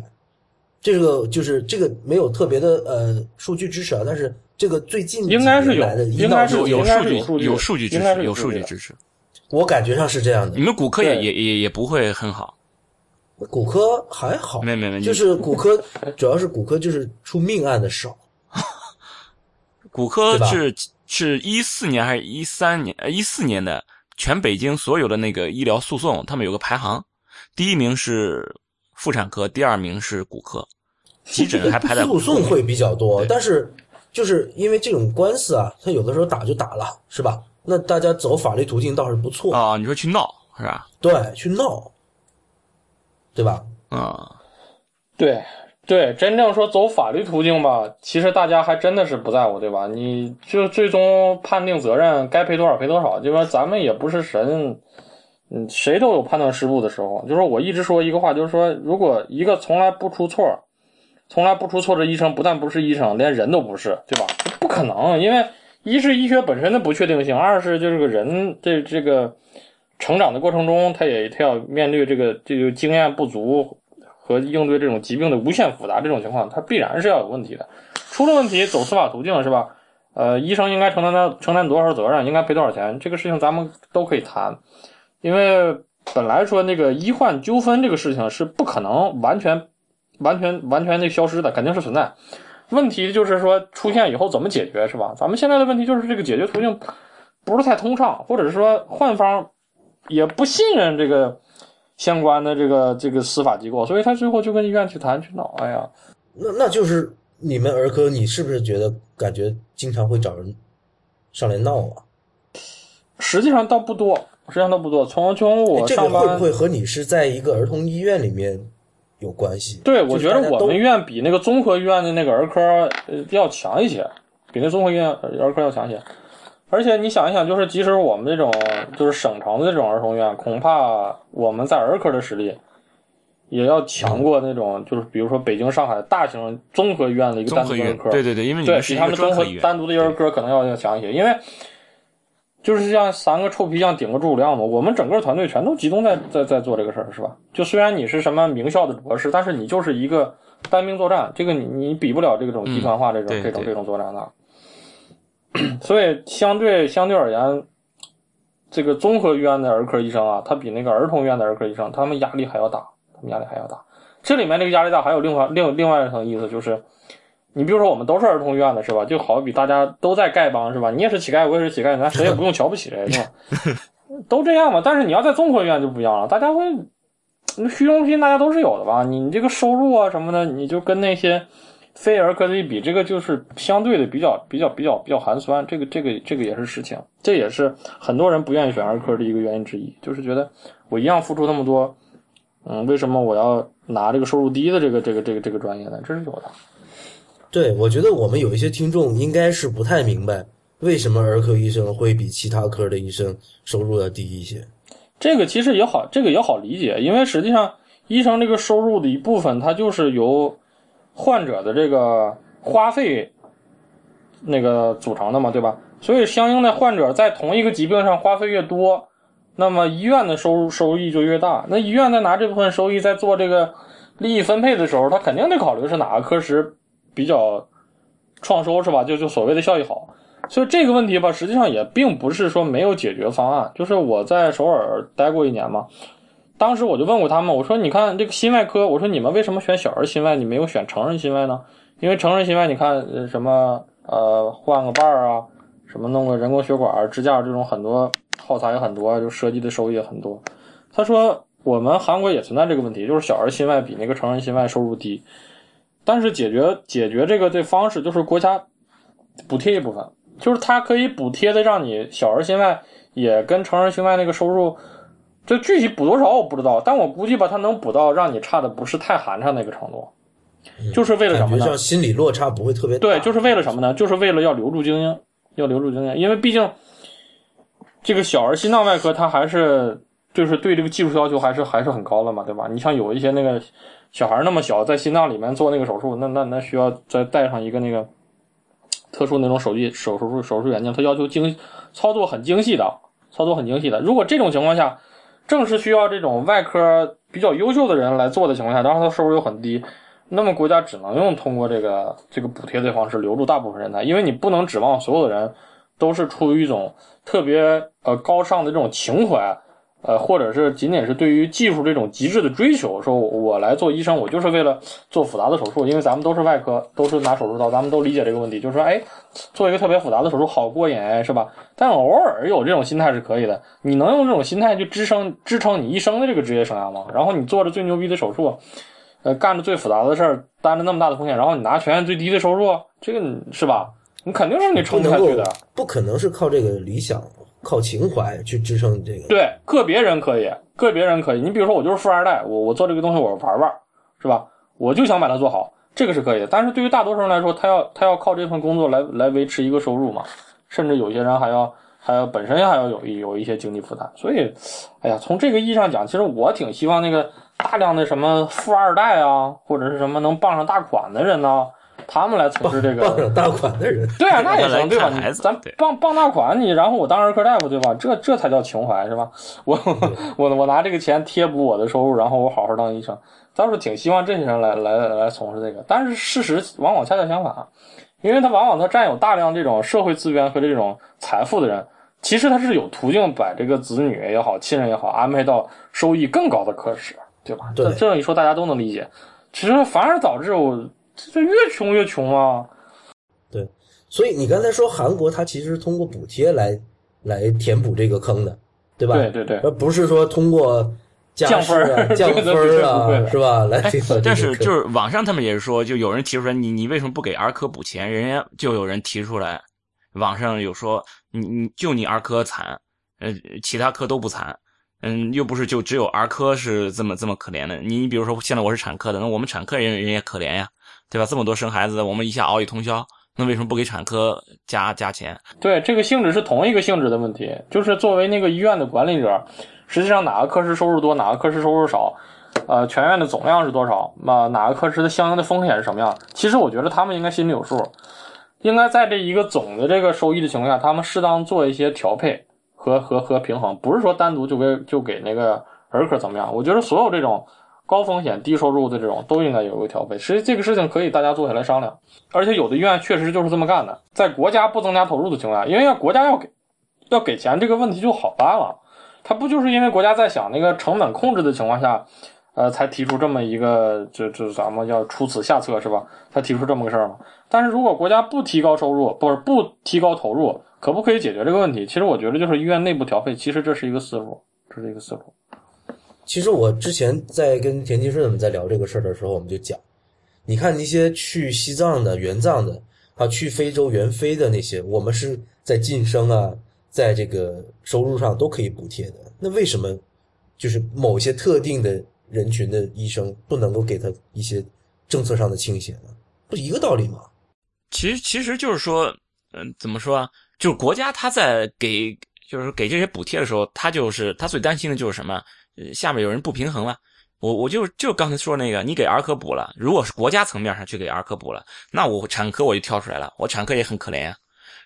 这个就是这个没有特别的呃数据支持啊，但是这个最近应该是有，应该是有数据，有数据支持，有数据支持。我感觉上是这样的。你们骨科也也也也不会很好。骨科还好，没没没，就是骨科，主要是骨科就是出命案的少。骨科是是一四年还是一三年？呃，一四年的全北京所有的那个医疗诉讼，他们有个排行，第一名是妇产科，第二名是骨科，急诊还排在诉讼会比较多，但是就是因为这种官司啊，他有的时候打就打了，是吧？那大家走法律途径倒是不错啊、哦。你说去闹是吧？对，去闹。对吧？啊、嗯，对对，真正说走法律途径吧，其实大家还真的是不在乎，对吧？你就最终判定责任，该赔多少赔多少，就是咱们也不是神，嗯，谁都有判断失误的时候。就是我一直说一个话，就是说，如果一个从来不出错、从来不出错的医生，不但不是医生，连人都不是，对吧？不可能，因为一是医学本身的不确定性，二是就是个人这这个成长的过程中，他也他要面对这个这个经验不足。和应对这种疾病的无限复杂这种情况，它必然是要有问题的。出了问题走司法途径是吧？呃，医生应该承担的承担多少责任，应该赔多少钱，这个事情咱们都可以谈。因为本来说那个医患纠纷这个事情是不可能完全、完全、完全的消失的，肯定是存在。问题就是说出现以后怎么解决是吧？咱们现在的问题就是这个解决途径不是太通畅，或者是说患方也不信任这个。相关的这个这个司法机构，所以他最后就跟医院去谈去闹。哎呀，那那就是你们儿科，你是不是觉得感觉经常会找人上来闹啊？实际上倒不多，实际上倒不多。从从我上班，这个会不会和你是在一个儿童医院里面有关系？对，我觉得我们医院比那个综合医院的那个儿科要强一些，比那综合医院儿科要强一些。而且你想一想，就是即使我们这种就是省城的这种儿童医院，恐怕我们在儿科的实力也要强过那种就是比如说北京、上海大型综合医院的一个单独的儿科。对对对，因为你们是一个综合医院，对，比他们综合单独的儿科可能要要强一些，因为就是像三个臭皮匠顶个诸葛亮嘛，我们整个团队全都集中在在在做这个事儿，是吧？就虽然你是什么名校的博士，但是你就是一个单兵作战，这个你你比不了这种集团化这种、嗯、这种这种作战的。所以相对相对而言，这个综合医院的儿科医生啊，他比那个儿童医院的儿科医生，他们压力还要大，他们压力还要大。这里面这个压力大，还有另外另另外一层意思就是，你比如说我们都是儿童医院的，是吧？就好比大家都在丐帮，是吧？你也是乞丐，我也是乞丐，咱谁也不用瞧不起谁，是吧？都这样嘛。但是你要在综合医院就不一样了，大家会虚荣心，大家都是有的吧？你这个收入啊什么的，你就跟那些。非儿科的一比，这个就是相对的比较比较比较比较寒酸，这个这个这个也是事情，这也是很多人不愿意选儿科的一个原因之一，就是觉得我一样付出那么多，嗯，为什么我要拿这个收入低的这个这个这个这个专业呢？这是有的。对，我觉得我们有一些听众应该是不太明白，为什么儿科医生会比其他科的医生收入要低一些？这个其实也好，这个也好理解，因为实际上医生这个收入的一部分，它就是由患者的这个花费那个组成的嘛，对吧？所以相应的患者在同一个疾病上花费越多，那么医院的收入收益就越大。那医院在拿这部分收益在做这个利益分配的时候，他肯定得考虑是哪个科室比较创收，是吧？就就所谓的效益好。所以这个问题吧，实际上也并不是说没有解决方案。就是我在首尔待过一年嘛。当时我就问过他们，我说你看这个心外科，我说你们为什么选小儿心外，你没有选成人心外呢？因为成人心外你看什么呃换个瓣儿啊，什么弄个人工血管支架，这种很多耗材也很多，就设计的收益也很多。他说我们韩国也存在这个问题，就是小儿心外比那个成人心外收入低，但是解决解决这个的方式就是国家补贴一部分，就是它可以补贴的让你小儿心外也跟成人心外那个收入，这具体补多少我不知道，但我估计吧，它能补到让你差的不是太寒碜那个程度，就是为了什么呢？感觉心理落差不会特别大。对，就是为了什么呢？就是为了要留住精英，要留住精英，因为毕竟这个小儿心脏外科它还是就是对这个技术要求还是还是很高的嘛，对吧？你像有一些那个小孩那么小，在心脏里面做那个手术，那那那需要再带上一个那个特殊那种手术手术手术眼镜，它要求精操作很精细的，操作很精细的。如果这种情况下，正是需要这种外科比较优秀的人来做的情况下，然后他收入又很低，那么国家只能用通过这个这个补贴的方式留住大部分人才，因为你不能指望所有的人都是出于一种特别呃高尚的这种情怀，呃或者是仅仅是对于技术这种极致的追求，说我来做医生，我就是为了做复杂的手术，因为咱们都是外科，都是拿手术刀，咱们都理解这个问题，就是说哎做一个特别复杂的手术好过瘾，是吧？但偶尔有这种心态是可以的，你能用这种心态去支撑支撑你一生的这个职业生涯吗？然后你做着最牛逼的手术，呃干着最复杂的事儿，担着那么大的风险，然后你拿全院最低的收入，这个是吧？你肯定是你撑不下去的，不可能是靠这个理想靠情怀去支撑这个。对，个别人可以，个别人可以。你比如说我就是富二代，我我做这个东西我玩玩，是吧？我就想把它做好，这个是可以的。但是对于大多数人来说，他要他要靠这份工作来来维持一个收入嘛，甚至有些人还要还要本身还要有有一些经济负担。所以，哎呀，从这个意义上讲，其实我挺希望那个大量的什么富二代啊，或者是什么能傍上大款的人呢、啊。他们来从事这个傍上大款的人，对啊，那也行，对吧？你咱傍傍大款，你然后我当儿科大夫，对吧？这这才叫情怀，是吧？我我我拿这个钱贴补我的收入，然后我好好当医生，倒是挺希望这些人来来来从事这个。但是事实往往恰恰相反，因为他往往他占有大量这种社会资源和这种财富的人，其实他是有途径把这个子女也好、亲人也好安排到收益更高的科室，对吧？对，这样一说大家都能理解。其实反而导致我。这越穷越穷啊！对，所以你刚才说韩国，它其实通过补贴来来填补这个坑的，对吧？对对对，而不是说通过降分啊、降分啊，是吧？来，但是就是网上他们也是说，就有人提出来，你你为什么不给儿科补钱？人家就有人提出来，网上有说，你你就你儿科惨，呃，其他科都不惨。嗯，又不是就只有儿科是这么这么可怜的。你比如说，现在我是产科的，那我们产科人人也可怜呀，对吧？这么多生孩子，我们一下熬一通宵，那为什么不给产科加加钱？对，这个性质是同一个性质的问题，就是作为那个医院的管理者，实际上哪个科室收入多，哪个科室收入少，呃，全院的总量是多少，那、呃、哪个科室的相应的风险是什么样？其实我觉得他们应该心里有数，应该在这一个总的这个收益的情况下，他们适当做一些调配。和和和平衡，不是说单独就给就给那个儿科怎么样？我觉得所有这种高风险低收入的这种都应该有一个调配。实际这个事情可以大家坐下来商量，而且有的医院确实就是这么干的，在国家不增加投入的情况下，因为要国家要给要给钱，这个问题就好办了。它不就是因为国家在想那个成本控制的情况下，呃，才提出这么一个这这咱们要出此下策是吧？才提出这么个事儿嘛。但是如果国家不提高收入，不是不提高投入。可不可以解决这个问题？其实我觉得就是医院内部调配，其实这是一个思路，这是一个思路。其实我之前在跟田金顺他们在聊这个事儿的时候，我们就讲，你看那些去西藏的、援藏的，啊，去非洲援非的那些，我们是在晋升啊，在这个收入上都可以补贴的。那为什么就是某些特定的人群的医生不能够给他一些政策上的倾斜呢？不是一个道理吗？其实，其实就是说，嗯、呃，怎么说啊？就是国家他在给就是给这些补贴的时候，他就是他最担心的就是什么？下面有人不平衡了。我我就就刚才说那个，你给儿科补了，如果是国家层面上去给儿科补了，那我产科我就跳出来了，我产科也很可怜呀。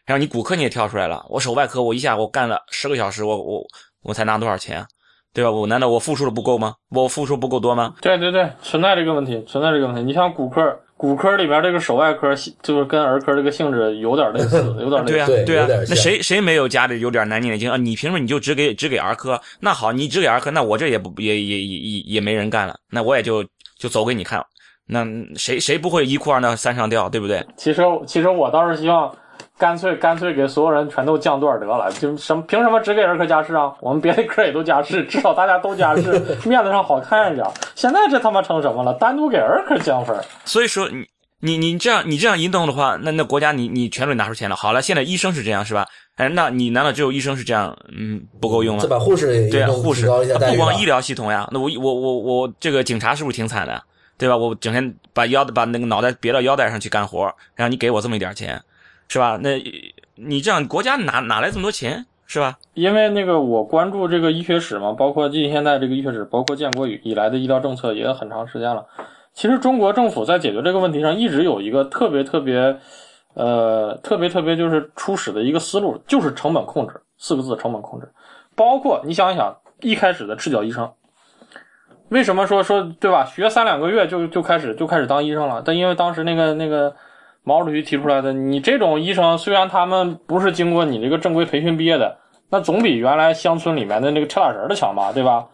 然后你骨科你也跳出来了，我手外科我一下我干了十个小时，我我我才拿多少钱啊？对吧？我难道我付出的不够吗？我付出不够多吗？对对对，存在这个问题，存在这个问题。你像骨科。骨科里边这个手外科就是跟儿科这个性质有点类似，有点类似。对啊，对啊。那谁谁没有家里有点难念的经啊？你凭什么你就只给只给儿科？那好，你只给儿科，那我这也不也也也也没人干了，那我也就就走给你看。那谁谁不会一哭二闹三上吊，对不对？其实其实我倒是希望干脆干脆给所有人全都降多少得了，就什么凭什么只给儿科加试啊？我们别的科也都加试，至少大家都加试，面子上好看一点。现在这他妈成什么了？单独给儿科降分。所以说你你你这样你这样一弄的话，那那国家你你全都拿出钱了。好了，现在医生是这样是吧？哎，那你难道只有医生是这样？嗯，不够用吗？这把护士也对啊，护士不光医疗系统呀，那我我我我这个警察是不是挺惨的？对吧？我整天把腰把那个脑袋别到腰带上去干活，然后你给我这么一点钱。是吧？那你这样国家哪哪来这么多钱？是吧？因为那个我关注这个医学史嘛，包括近现代这个医学史，包括建国以来的医疗政策也很长时间了。其实中国政府在解决这个问题上一直有一个特别特别呃特别特别就是初始的一个思路，就是成本控制，四个字成本控制。包括你想一想一开始的赤脚医生。为什么说说对吧，学三两个月就就开始就开始当医生了，但因为当时那个那个毛主席提出来的，你这种医生虽然他们不是经过你这个正规培训毕业的，那总比原来乡村里面的那个跳大神的强吧，对吧？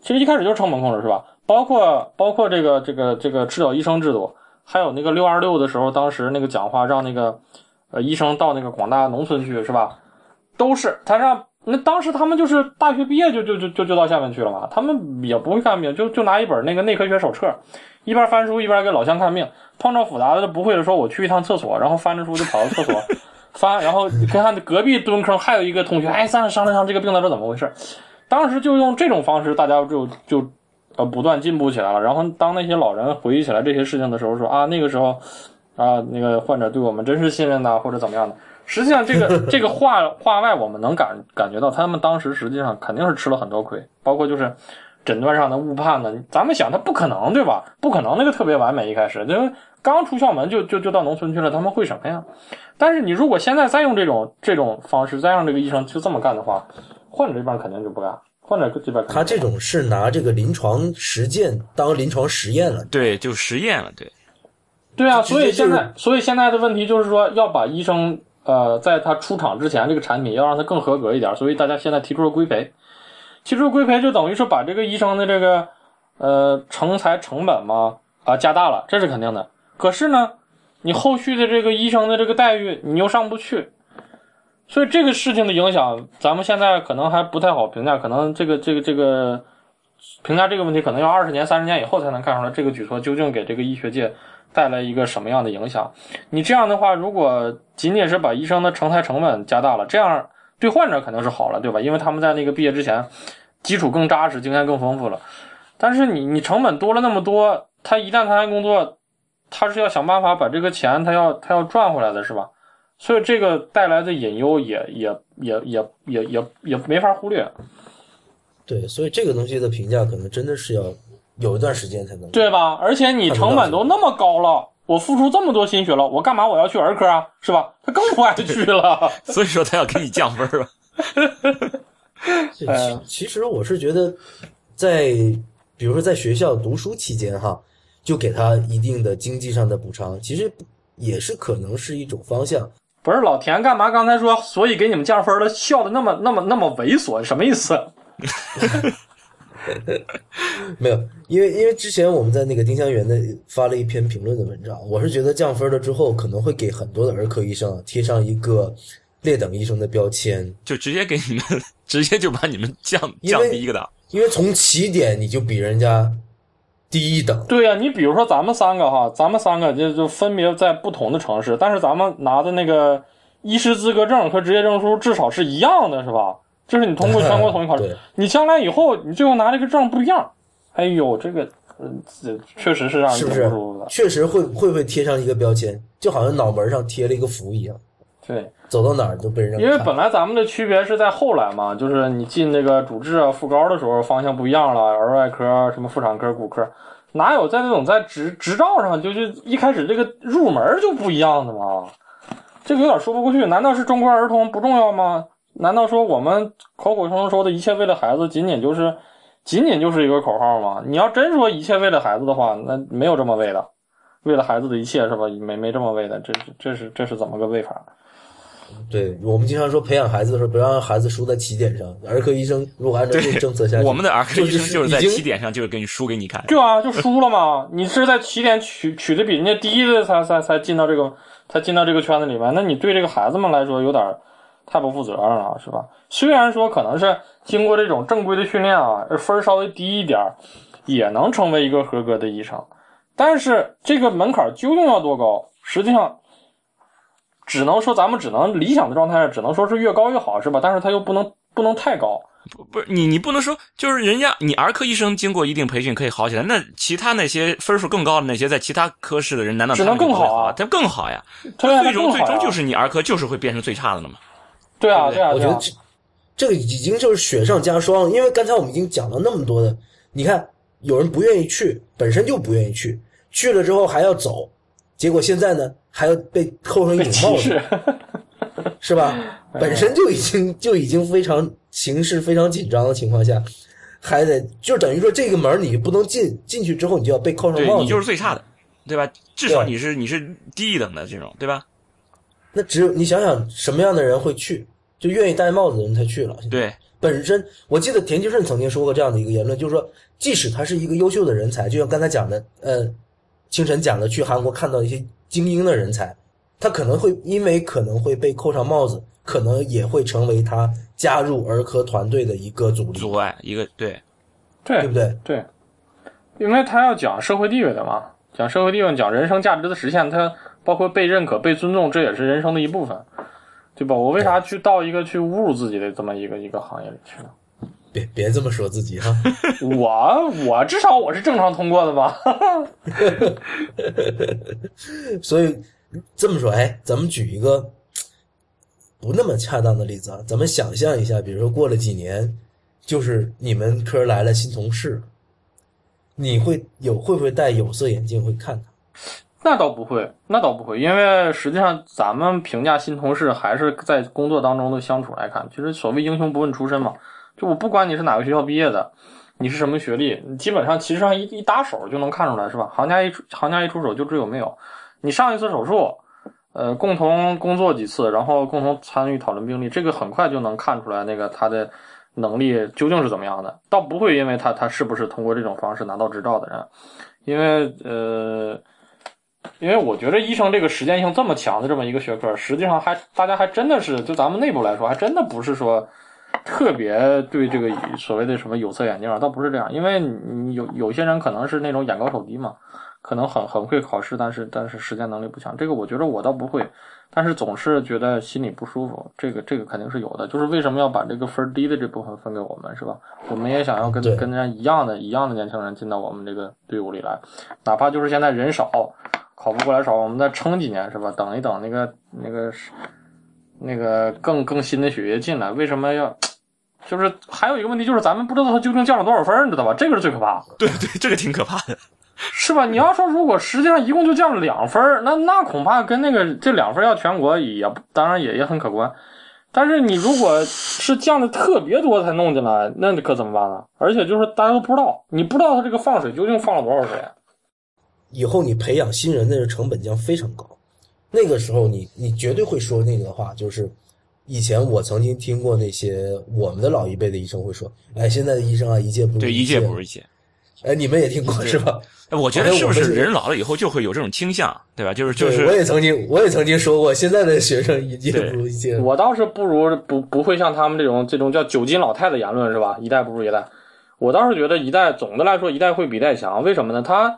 其实一开始就是成本控制，是吧？包括包括这个这个这个赤脚医生制度，还有那个六二六的时候，当时那个讲话让那个呃医生到那个广大农村去，是吧？都是他让那当时他们就是大学毕业就就就就就到下面去了嘛，他们也不会看病，就就拿一本那个内科学手册。一边翻书一边给老乡看病，碰着复杂的不会的时候，我去一趟厕所，然后翻着书就跑到厕所翻，然后看隔壁蹲坑还有一个同学，哎，咱俩商量商量这个病到底怎么回事。当时就用这种方式，大家就就呃不断进步起来了。然后当那些老人回忆起来这些事情的时候说啊那个时候啊那个患者对我们真是信任呐、啊、或者怎么样的。实际上这个这个话话外我们能感感觉到他们当时实际上肯定是吃了很多亏，包括就是诊断上的误判呢，咱们想他不可能对吧，不可能那个特别完美，一开始就刚出校门就就就到农村去了，他们会什么呀？但是你如果现在再用这种这种方式，再让这个医生就这么干的话，患者这边肯定就不干，患者这边他这种是拿这个临床实践当临床实验了，对，就实验了，对，对啊，所以现在所以现在的问题就是说要把医生呃在他出厂之前这个产品要让他更合格一点，所以大家现在提出了规培，提出规培就等于说把这个医生的这个呃成才成本嘛啊、呃、加大了，这是肯定的。可是呢你后续的这个医生的这个待遇你又上不去，所以这个事情的影响咱们现在可能还不太好评价，可能这个这个这个评价这个问题可能要二十年三十年以后才能看出来这个举措究竟给这个医学界带来一个什么样的影响。你这样的话如果仅仅是把医生的成才成本加大了，这样对患者肯定是好了对吧，因为他们在那个毕业之前基础更扎实，经验更丰富了，但是你你成本多了那么多，他一旦参加工作他是要想办法把这个钱他要他要赚回来的是吧，所以这个带来的隐忧也也也也也也也没法忽略。对，所以这个东西的评价可能真的是要有一段时间才能，对吧？而且你成本都那么高了，我付出这么多心血了，我干嘛我要去儿科啊，是吧？他更不爱去了所以说他要给你降分吧其实我是觉得在比如说在学校读书期间哈，就给他一定的经济上的补偿，其实也是可能是一种方向。不是老田干嘛刚才说所以给你们降分了，笑的那么那么那么猥琐，什么意思没有，因为因为之前我们在那个丁香园的发了一篇评论的文章，我是觉得降分了之后可能会给很多的儿科医生贴上一个劣等医生的标签，就直接给你们直接就把你们降降低一个档，因为从起点你就比人家第一等。对呀、啊，你比如说咱们三个哈，咱们三个就就分别在不同的城市，但是咱们拿的那个医师资格证和职业证书至少是一样的，是吧？就是你通过全国统一考试，你将来以后你最后拿这个证不一样。哎呦，这个、呃、确实是让人挺不舒服的。确实会会不会贴上一个标签，就好像脑门上贴了一个符一样。对，走到哪儿都被人。因为本来咱们的区别是在后来嘛，就是你进那个主治啊、副高的时候方向不一样了，儿外科、什么妇产科、骨科，哪有在这种在执执照上就是一开始这个入门就不一样的嘛？这个有点说不过去。难道是中国儿童不重要吗？难道说我们口口声声说的一切为了孩子，仅仅就是仅仅就是一个口号吗？你要真说一切为了孩子的话，那没有这么为的，为了孩子的一切是吧？没没这么为的，这这是这是怎么个为法？对，我们经常说培养孩子的时候，不要让孩子输在起点上。儿科医生如果按照这个政策下去，我们的儿科医生就是在起点上，就是给你输给你看。对啊，就输了嘛！你是在起点取取的比人家低的才，才才才进到这个，才进到这个圈子里面。那你对这个孩子们来说有点太不负责任了，是吧？虽然说可能是经过这种正规的训练啊，分稍微低一点，也能成为一个合格的医生，但是这个门槛究竟要多高？实际上。只能说咱们只能理想的状态只能说是越高越好是吧，但是它又不能不能太高。不是你你不能说就是人家你儿科医生经过一定培训可以好起来，那其他那些分数更高的那些在其他科室的人难道只能更好啊，他更好呀。他最终最终就是你儿科就是会变成最差的了嘛。对啊对啊，我觉得这这个已经就是雪上加霜了，因为刚才我们已经讲了那么多的，你看有人不愿意去，本身就不愿意去，去了之后还要走，结果现在呢还要被扣上一顶帽子是吧，本身就已经就已经非常形势非常紧张的情况下，还得就等于说这个门你不能进，进去之后你就要被扣上帽子，对，你就是最差的对吧，至少你是你是低一等的这种对吧，那只有你想想什么样的人会去，就愿意戴帽子的人才去了。对，本身我记得田吉顺曾经说过这样的一个言论，就是说即使他是一个优秀的人才，就像刚才讲的呃清晨讲的去韩国看到一些精英的人才，他可能会因为可能会被扣上帽子，可能也会成为他加入儿科团队的一个阻力阻碍，一个对对对不对对，因为他要讲社会地位的嘛，讲社会地位讲人生价值的实现，他包括被认可被尊重，这也是人生的一部分对吧，我为啥去到一个去侮辱自己的这么一个一个行业里去呢？别别这么说自己哈，我我至少我是正常通过的吧。所以这么说，哎，咱们举一个不那么恰当的例子啊，咱们想象一下，比如说过了几年，就是你们科来了新同事，你会有会不会戴有色眼镜会看他？那倒不会，那倒不会，因为实际上咱们评价新同事还是在工作当中的相处来看，其实所谓英雄不问出身嘛。就我不管你是哪个学校毕业的，你是什么学历，你基本上其实上一一搭手就能看出来，是吧？行家一行家一出手就知有没有。你上一次手术，呃，共同工作几次，然后共同参与讨论病例，这个很快就能看出来那个他的能力究竟是怎么样的。倒不会因为他他是不是通过这种方式拿到执照的人，因为呃，因为我觉得医生这个实践性这么强的这么一个学科，实际上还大家还真的是就咱们内部来说，还真的不是说。特别对这个所谓的什么有色眼镜啊，倒不是这样，因为你有有些人可能是那种眼高手低嘛，可能很很会考试，但是但是实践能力不强，这个我觉得我倒不会，但是总是觉得心里不舒服，这个这个肯定是有的，就是为什么要把这个分低的这部分分给我们，是吧？我们也想要跟跟人家一样的一样的年轻人进到我们这个队伍里来，哪怕就是现在人少，考不过来少，我们再撑几年，是吧？等一等那个那个那个更更新的血液进来，为什么要？就是还有一个问题，就是咱们不知道他究竟降了多少分，你知道吧？这个是最可怕的。对对，这个挺可怕的，是吧？你要说如果实际上一共就降了两分，那那恐怕跟那个这两分要全国也当然也也很可观，但是你如果是降的特别多才弄进来，那可怎么办呢？而且就是大家都不知道，你不知道他这个放水究竟放了多少水。以后你培养新人的成本将非常高，那个时候你你绝对会说那个话，就是。以前我曾经听过那些我们的老一辈的医生会说，哎，现在的医生啊，一届不如一届，对，一届不如一届。哎，你们也听过是吧？我觉得是不是人老了以后就会有这种倾向，对吧？就是就是，我也曾经我也曾经说过，现在的学生一届不如一届。我倒是不如不不会像他们这种这种叫九斤老太的言论，是吧？一代不如一代。我倒是觉得一代总的来说一代会比一代强，为什么呢？他。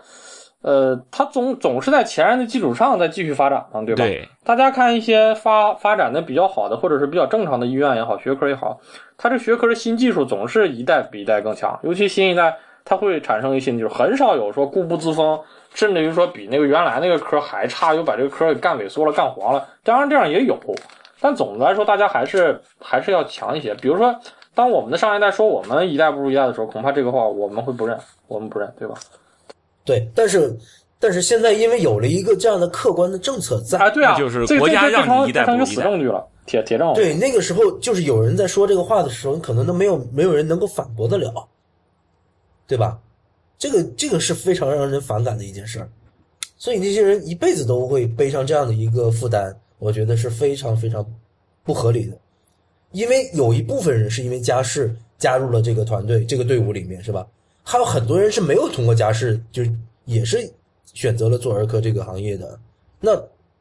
呃，他总总是在前人的基础上再继续发展嘛，对吧？对。大家看一些发发展的比较好的，或者是比较正常的医院也好，学科也好，他这学科的新技术总是一代比一代更强。尤其新一代，它会产生一些就是很少有说固步自封，甚至于说比那个原来那个科还差，又把这个科给干萎缩了、干黄了。当然这样也有，但总的来说，大家还是还是要强一些。比如说，当我们的上一代说我们一代不如一代的时候，恐怕这个话我们会不认，我们不认，对吧？对，但是但是现在因为有了一个这样的客观的政策在，哎，对啊，就是国家让你一代不如一代，这成一个死证据了，铁铁证。对，那个时候就是有人在说这个话的时候，可能都没有没有人能够反驳得了，对吧？这个这个是非常让人反感的一件事，所以那些人一辈子都会背上这样的一个负担，我觉得是非常非常不合理的。因为有一部分人是因为家世加入了这个团队这个队伍里面，是吧？还有很多人是没有通过家世，就也是选择了做儿科这个行业的。那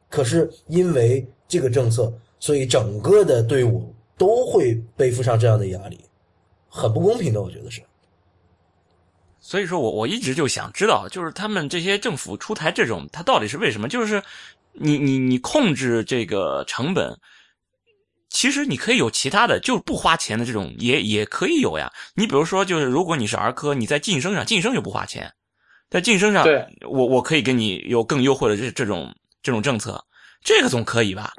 可是因为这个政策，所以整个的队伍都会背负上这样的压力，很不公平的，我觉得是。所以说我我一直就想知道，就是他们这些政府出台这种，它到底是为什么？就是你你你控制这个成本。其实你可以有其他的，就是不花钱的这种也也可以有呀。你比如说，就是如果你是儿科，你在晋升上，晋升就不花钱，在晋升上，对，我我可以给你有更优惠的这这种这种政策，这个总可以吧？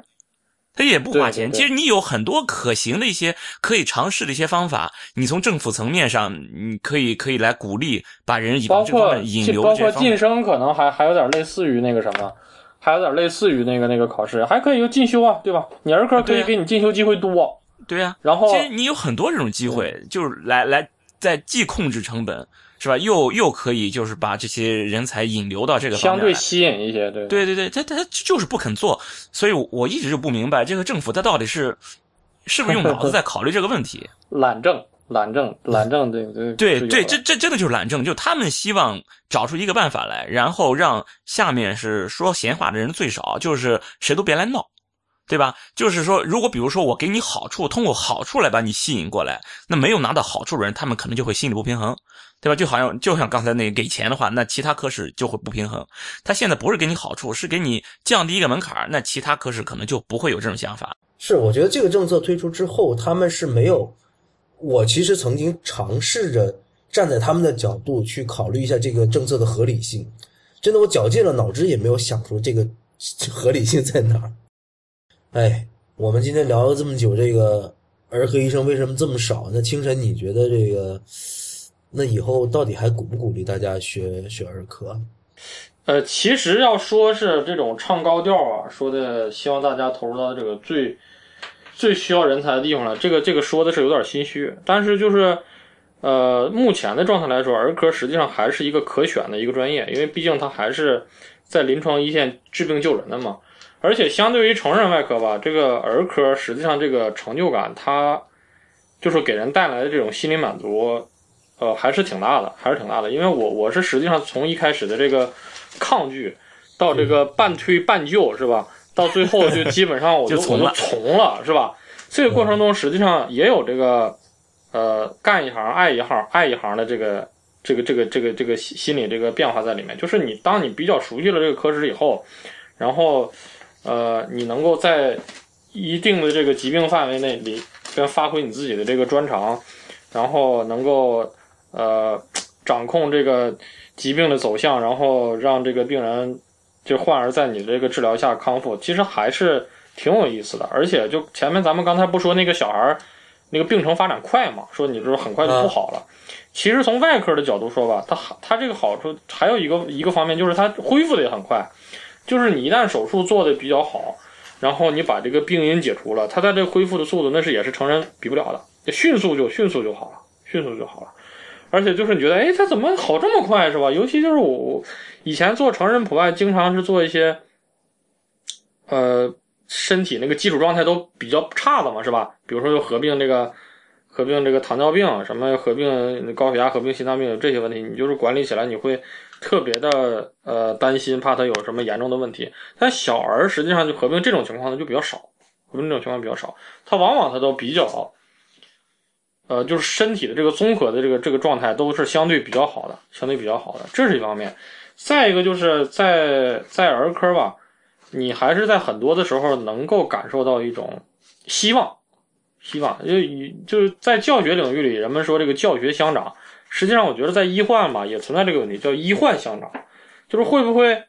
它也不花钱。对对对，其实你有很多可行的一些可以尝试的一些方法，你从政府层面上，你可以可以来鼓励把人包括引流，包括晋升可能还还有点类似于那个什么。还有点类似于那个那个考试，还可以有进修啊，对吧？你儿科可以给你进修机会多，对啊。然后其实你有很多这种机会，嗯、就是来来在既控制成本，是吧？又又可以就是把这些人才引流到这个方面来，相对吸引一些，对对对对，他他就是不肯做，所以我一直就不明白这个政府他到底是是不是用脑子在考虑这个问题？懒政，懒政，懒政，对对对对，这这真的就是懒政，就他们希望找出一个办法来，然后让下面是说闲话的人最少，就是谁都别来闹，对吧？就是说，如果比如说我给你好处，通过好处来把你吸引过来，那没有拿到好处的人，他们可能就会心理不平衡，对吧？就好像就像刚才那个给钱的话，那其他科室就会不平衡。他现在不是给你好处，是给你降低一个门槛，那其他科室可能就不会有这种想法。是，我觉得这个政策推出之后，他们是没有。我其实曾经尝试着站在他们的角度去考虑一下这个政策的合理性，真的我绞尽了脑汁也没有想出这个合理性在哪儿。哎，我们今天聊了这么久，这个儿科医生为什么这么少？那清晨你觉得这个那以后到底还鼓不鼓励大家学学儿科？呃，其实要说是这种唱高调啊，说的希望大家投入到这个最最需要人才的地方了，这个这个说的是有点心虚，但是就是呃，目前的状态来说，儿科实际上还是一个可选的一个专业，因为毕竟它还是在临床一线治病救人的嘛。而且相对于成人外科吧，这个儿科实际上这个成就感，它就是给人带来的这种心理满足，呃，还是挺大的，还是挺大的。因为我我是实际上从一开始的这个抗拒，到这个半推半就，是吧？到最后就基本上我 就, 就从了，从了，是吧？这个过程中实际上也有这个。呃，干一行爱一行爱一行的这个这个这个这个这个心理这个变化在里面，就是你当你比较熟悉了这个科室以后，然后呃，你能够在一定的这个疾病范围内里边发挥你自己的这个专长，然后能够呃掌控这个疾病的走向，然后让这个病人就患儿在你这个治疗下康复，其实还是挺有意思的。而且就前面咱们刚才不说那个小孩那个病程发展快嘛，说你这很快就不好了、啊、其实从外科的角度说吧，它它这个好处还有一个一个方面，就是它恢复的也很快，就是你一旦手术做的比较好，然后你把这个病因解除了，它在这恢复的速度那是也是成人比不了的，迅速就迅速就好了，迅速就好了。而且就是你觉得诶它怎么好这么快，是吧？尤其就是我以前做成人普外经常是做一些呃身体那个基础状态都比较差的嘛，是吧？比如说就合并这个合并这个糖尿病，什么合并高血压，合并心脏病，这些问题你就是管理起来你会特别的呃担心，怕他有什么严重的问题。但小儿实际上就合并这种情况呢就比较少，合并这种情况比较少，他往往他都比较呃就是身体的这个综合的这个这个状态都是相对比较好的，相对比较好的，这是一方面。再一个就是在在儿科吧，你还是在很多的时候能够感受到一种希望，希望就就是在教学领域里，人们说这个教学乡长，实际上我觉得在医患吧也存在这个问题，叫医患乡长，就是会不会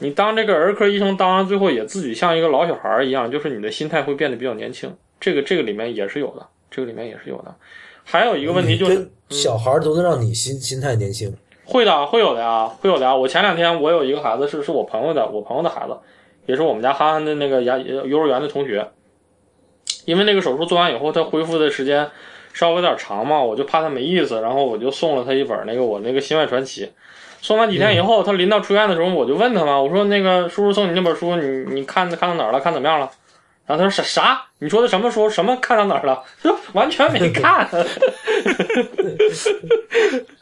你当这个儿科医生，当然最后也自己像一个老小孩一样，就是你的心态会变得比较年轻，这个这个里面也是有的，这个里面也是有的。还有一个问题就是，小孩都能让你心心态年轻，会的，会有的呀，会有的呀。我前两天我有一个孩子是是我朋友的，我朋友的孩子。也是我们家憨憨的那个幼儿园的同学，因为那个手术做完以后，他恢复的时间稍微有点长嘛，我就怕他没意思，然后我就送了他一本那个我那个《心外传奇》。送完几天以后，他临到出院的时候，我就问他嘛，我说那个叔叔送你那本书，你你看看到哪儿了？看怎么样了？然后他说啥？你说的什么书？什么看到哪儿了？他说完全没看。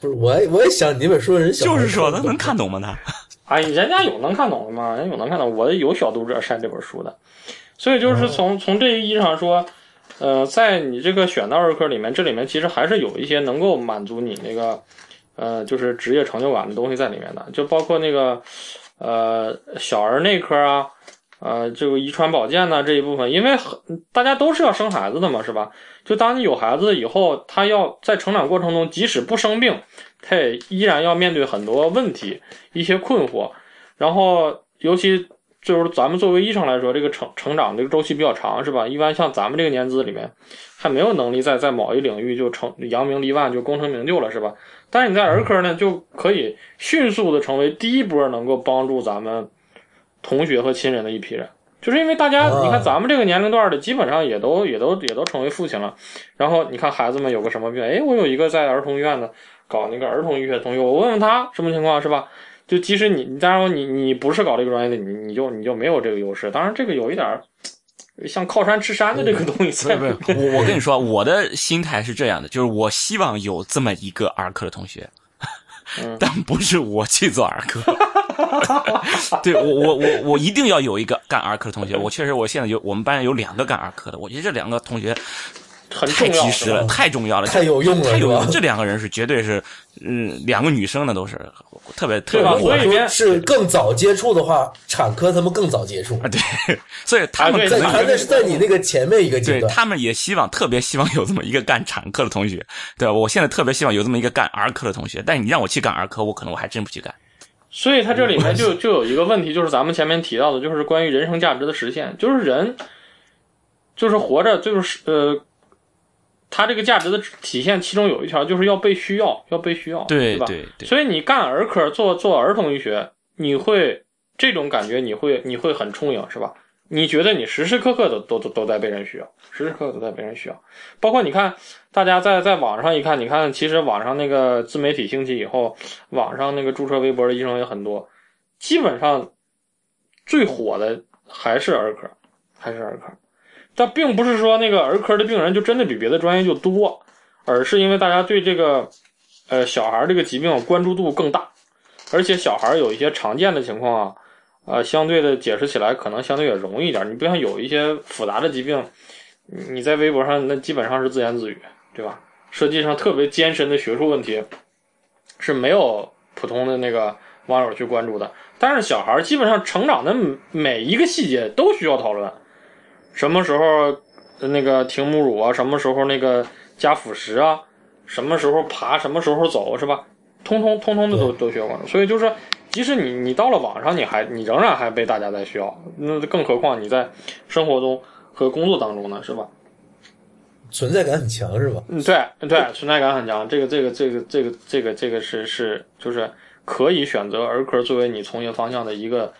不是我，我也想你那本书人小，就是说他能看懂吗？他？哎，人家有能看懂的吗？人家有能看懂，我有小读者晒这本书的，所以就是从从这一意义上说，呃，在你这个选到儿科里面，这里面其实还是有一些能够满足你那个，呃，就是职业成就感的东西在里面的，就包括那个，呃，小儿内科啊，呃，这个遗传保健呐、啊、这一部分，因为大家都是要生孩子的嘛，是吧？就当你有孩子以后，他要在成长过程中，即使不生病。他也依然要面对很多问题，一些困惑，然后尤其就是咱们作为医生来说，这个成成长这个周期比较长，是吧？一般像咱们这个年资里面，还没有能力在在某一领域就成扬名立万，就功成名就了，是吧？但是你在儿科呢，就可以迅速的成为第一波能够帮助咱们同学和亲人的一批人，就是因为大家你看咱们这个年龄段的，基本上也都也都也都成为父亲了，然后你看孩子们有个什么病，诶，我有一个在儿童医院的。搞那个儿童医学同学，我问问他什么情况，是吧？就即使你，当然你你不是搞这个专业的，你你就你就没有这个优势。当然，这个有一点像靠山吃山的这个东西在里面。我我跟你说，我的心态是这样的，就是我希望有这么一个儿科的同学，但不是我去做儿科。对我我我我一定要有一个干儿科的同学。我确实，我现在有我们班有两个干儿科的，我觉得这两个同学。很重要，太及时了，太重要了，太有用了，太有用了。这两个人是绝对是，嗯，两个女生呢都是特别特别火。所以是更早接触的话，产科他们更早接触啊，对，所以他们在那是在你那个前面一个阶段，对，他们也希望特别希望有这么一个干产科的同学，对吧？我现在特别希望有这么一个干儿科的同学，但你让我去干儿科，我可能我还真不去干。所以它这里面就就有一个问题，就是咱们前面提到的，就是关于人生价值的实现，就是人。就是活着，就是呃，他这个价值的体现，其中有一条就是要被需要，要被需要，对吧？对对。所以你干儿科，做做儿童医学，你会这种感觉，你会你会很充盈，是吧？你觉得你时时刻刻都都都都在被人需要，时时刻刻都在被人需要。包括你看，大家在在网上一看，你看，其实网上那个自媒体兴起以后，网上那个注册微博的医生也很多，基本上最火的还是儿科，还是儿科。但并不是说那个儿科的病人就真的比别的专业就多，而是因为大家对这个呃小孩这个疾病关注度更大，而且小孩有一些常见的情况啊，呃相对的解释起来可能相对也容易一点。你不像有一些复杂的疾病，你在微博上那基本上是自言自语，对吧？实际上特别艰深的学术问题是没有普通的那个网友去关注的，但是小孩基本上成长的每一个细节都需要讨论。什么时候那个停母乳啊，什么时候那个加辅食啊，什么时候爬，什么时候走，是吧？通通通通的都都需要关注。所以就是即使你你到了网上，你还你仍然还被大家在需要，那更何况你在生活中和工作当中呢，是吧？存在感很强，是吧？嗯，对对，存在感很强。这个这个这个这个这个这个是是就是可以选择儿科作为你从业方向的一个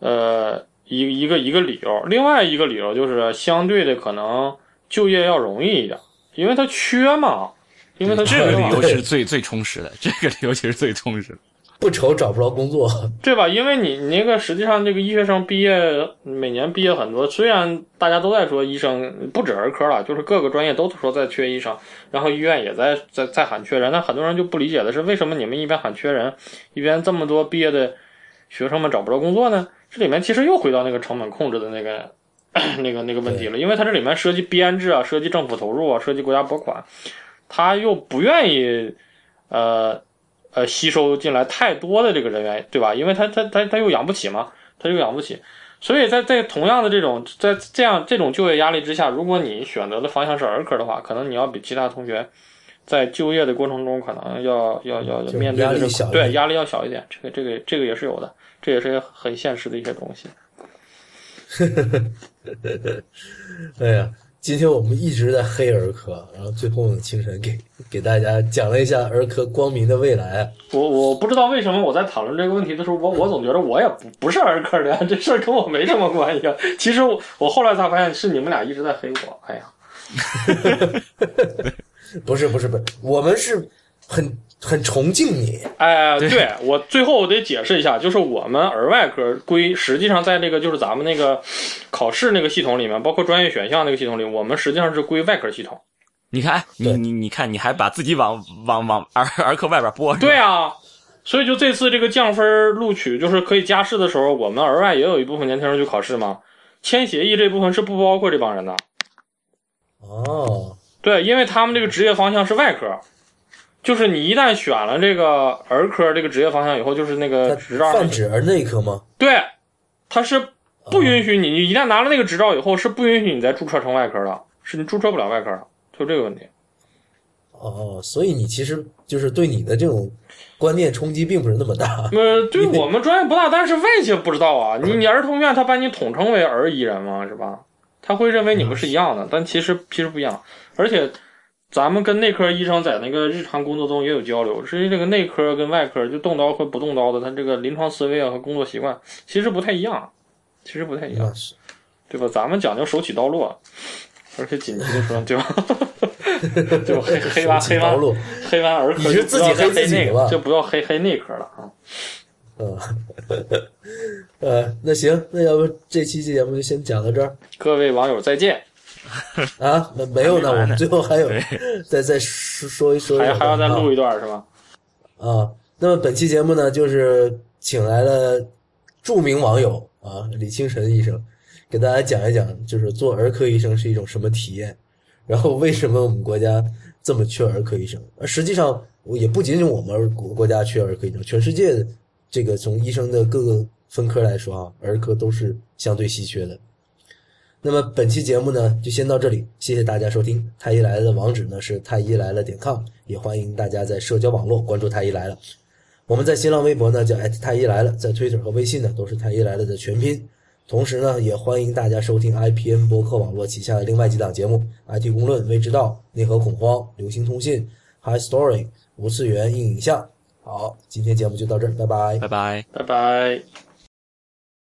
呃。一一个一个理由，另外一个理由就是相对的可能就业要容易一点，因为它缺嘛，因为它缺嘛。这个理由是最最充实的，这个理由其实最充实的，不愁找不着工作，对吧？因为你你那个实际上这个医学生毕业每年毕业很多，虽然大家都在说医生不止儿科了，就是各个专业都说在缺医生，然后医院也在在在喊缺人，但很多人就不理解的是，为什么你们一边喊缺人，一边这么多毕业的学生们找不着工作呢？这里面其实又回到那个成本控制的那个那个那个问题了，因为它这里面涉及编制啊，涉及政府投入啊，涉及国家拨款，他又不愿意呃呃吸收进来太多的这个人员，对吧？因为他他他他又养不起嘛，他又养不起，所以在在同样的这种在这样这种就业压力之下，如果你选择的方向是儿科的话，可能你要比其他同学在就业的过程中可能要要要面对的这个对压力要小一点，这个这个这个也是有的。这也是很现实的一些东西。哎呀，今天我们一直在黑儿科，然后最后的清晨给给大家讲了一下儿科光明的未来。我我不知道为什么我在讨论这个问题的时候，我我总觉得我也不不是儿科的，这事儿跟我没什么关系。其实我我后来才发现是你们俩一直在黑我。哎呀，不是不是不是，我们是很。很崇敬你，哎、呃，对，我最后我得解释一下，就是我们儿外科归实际上在这个就是咱们那个考试那个系统里面，包括专业选项那个系统里，我们实际上是归外科系统。你看，你你你看，你还把自己往往往儿儿科外边拨。对啊，所以就这次这个降分录取，就是可以加试的时候，我们儿外也有一部分年轻人去考试嘛，签协议这部分是不包括这帮人的。哦，对，因为他们这个职业方向是外科。就是你一旦选了这个儿科这个职业方向以后，就是那个执照泛指儿内科吗？对，它是不允许你，你一旦拿了那个执照以后，是不允许你再注册成外科的，是你注册不了外科的，就这个问题。哦，所以你其实就是对你的这种观念冲击并不是那么大。呃，对我们专业不大，但是外界不知道啊。你你儿童院他把你统称为儿医人嘛，是吧？他会认为你们是一样的，嗯、但其实其实不一样，而且。咱们跟内科医生在那个日常工作中也有交流，实际这个内科跟外科就动刀和不动刀的，他这个临床思维啊和工作习惯其实不太一样，其实不太一样，对吧？咱们讲究手起刀落，而且紧急的时候，对吧？对吧？黑黑完黑完黑完儿科，你是自己黑自己了，就不要黑黑内科了啊。嗯，呃，那行，那要不这期节目就先讲到这儿，各位网友再见。啊，没有呢，我们最后还有再再说说一说，还还要再录一段是吧？啊，那么本期节目呢，就是请来了著名网友啊李清晨医生，给大家讲一讲，就是做儿科医生是一种什么体验，然后为什么我们国家这么缺儿科医生？而实际上也不仅仅我们国家缺儿科医生，全世界这个从医生的各个分科来说啊，儿科都是相对稀缺的。那么本期节目呢就先到这里，谢谢大家收听。太医来了的网址呢是太医来了 .com， 也欢迎大家在社交网络关注太医来了。我们在新浪微博呢叫 at 太医来了，在 Twitter 和微信呢都是太医来了的全拼。同时呢也欢迎大家收听 I P M 播客网络旗下的另外几档节目 I T 公论、未知道、内核恐慌、流行通信、High Story、无次元、硬影像。好，今天节目就到这儿，拜拜。拜拜。拜拜。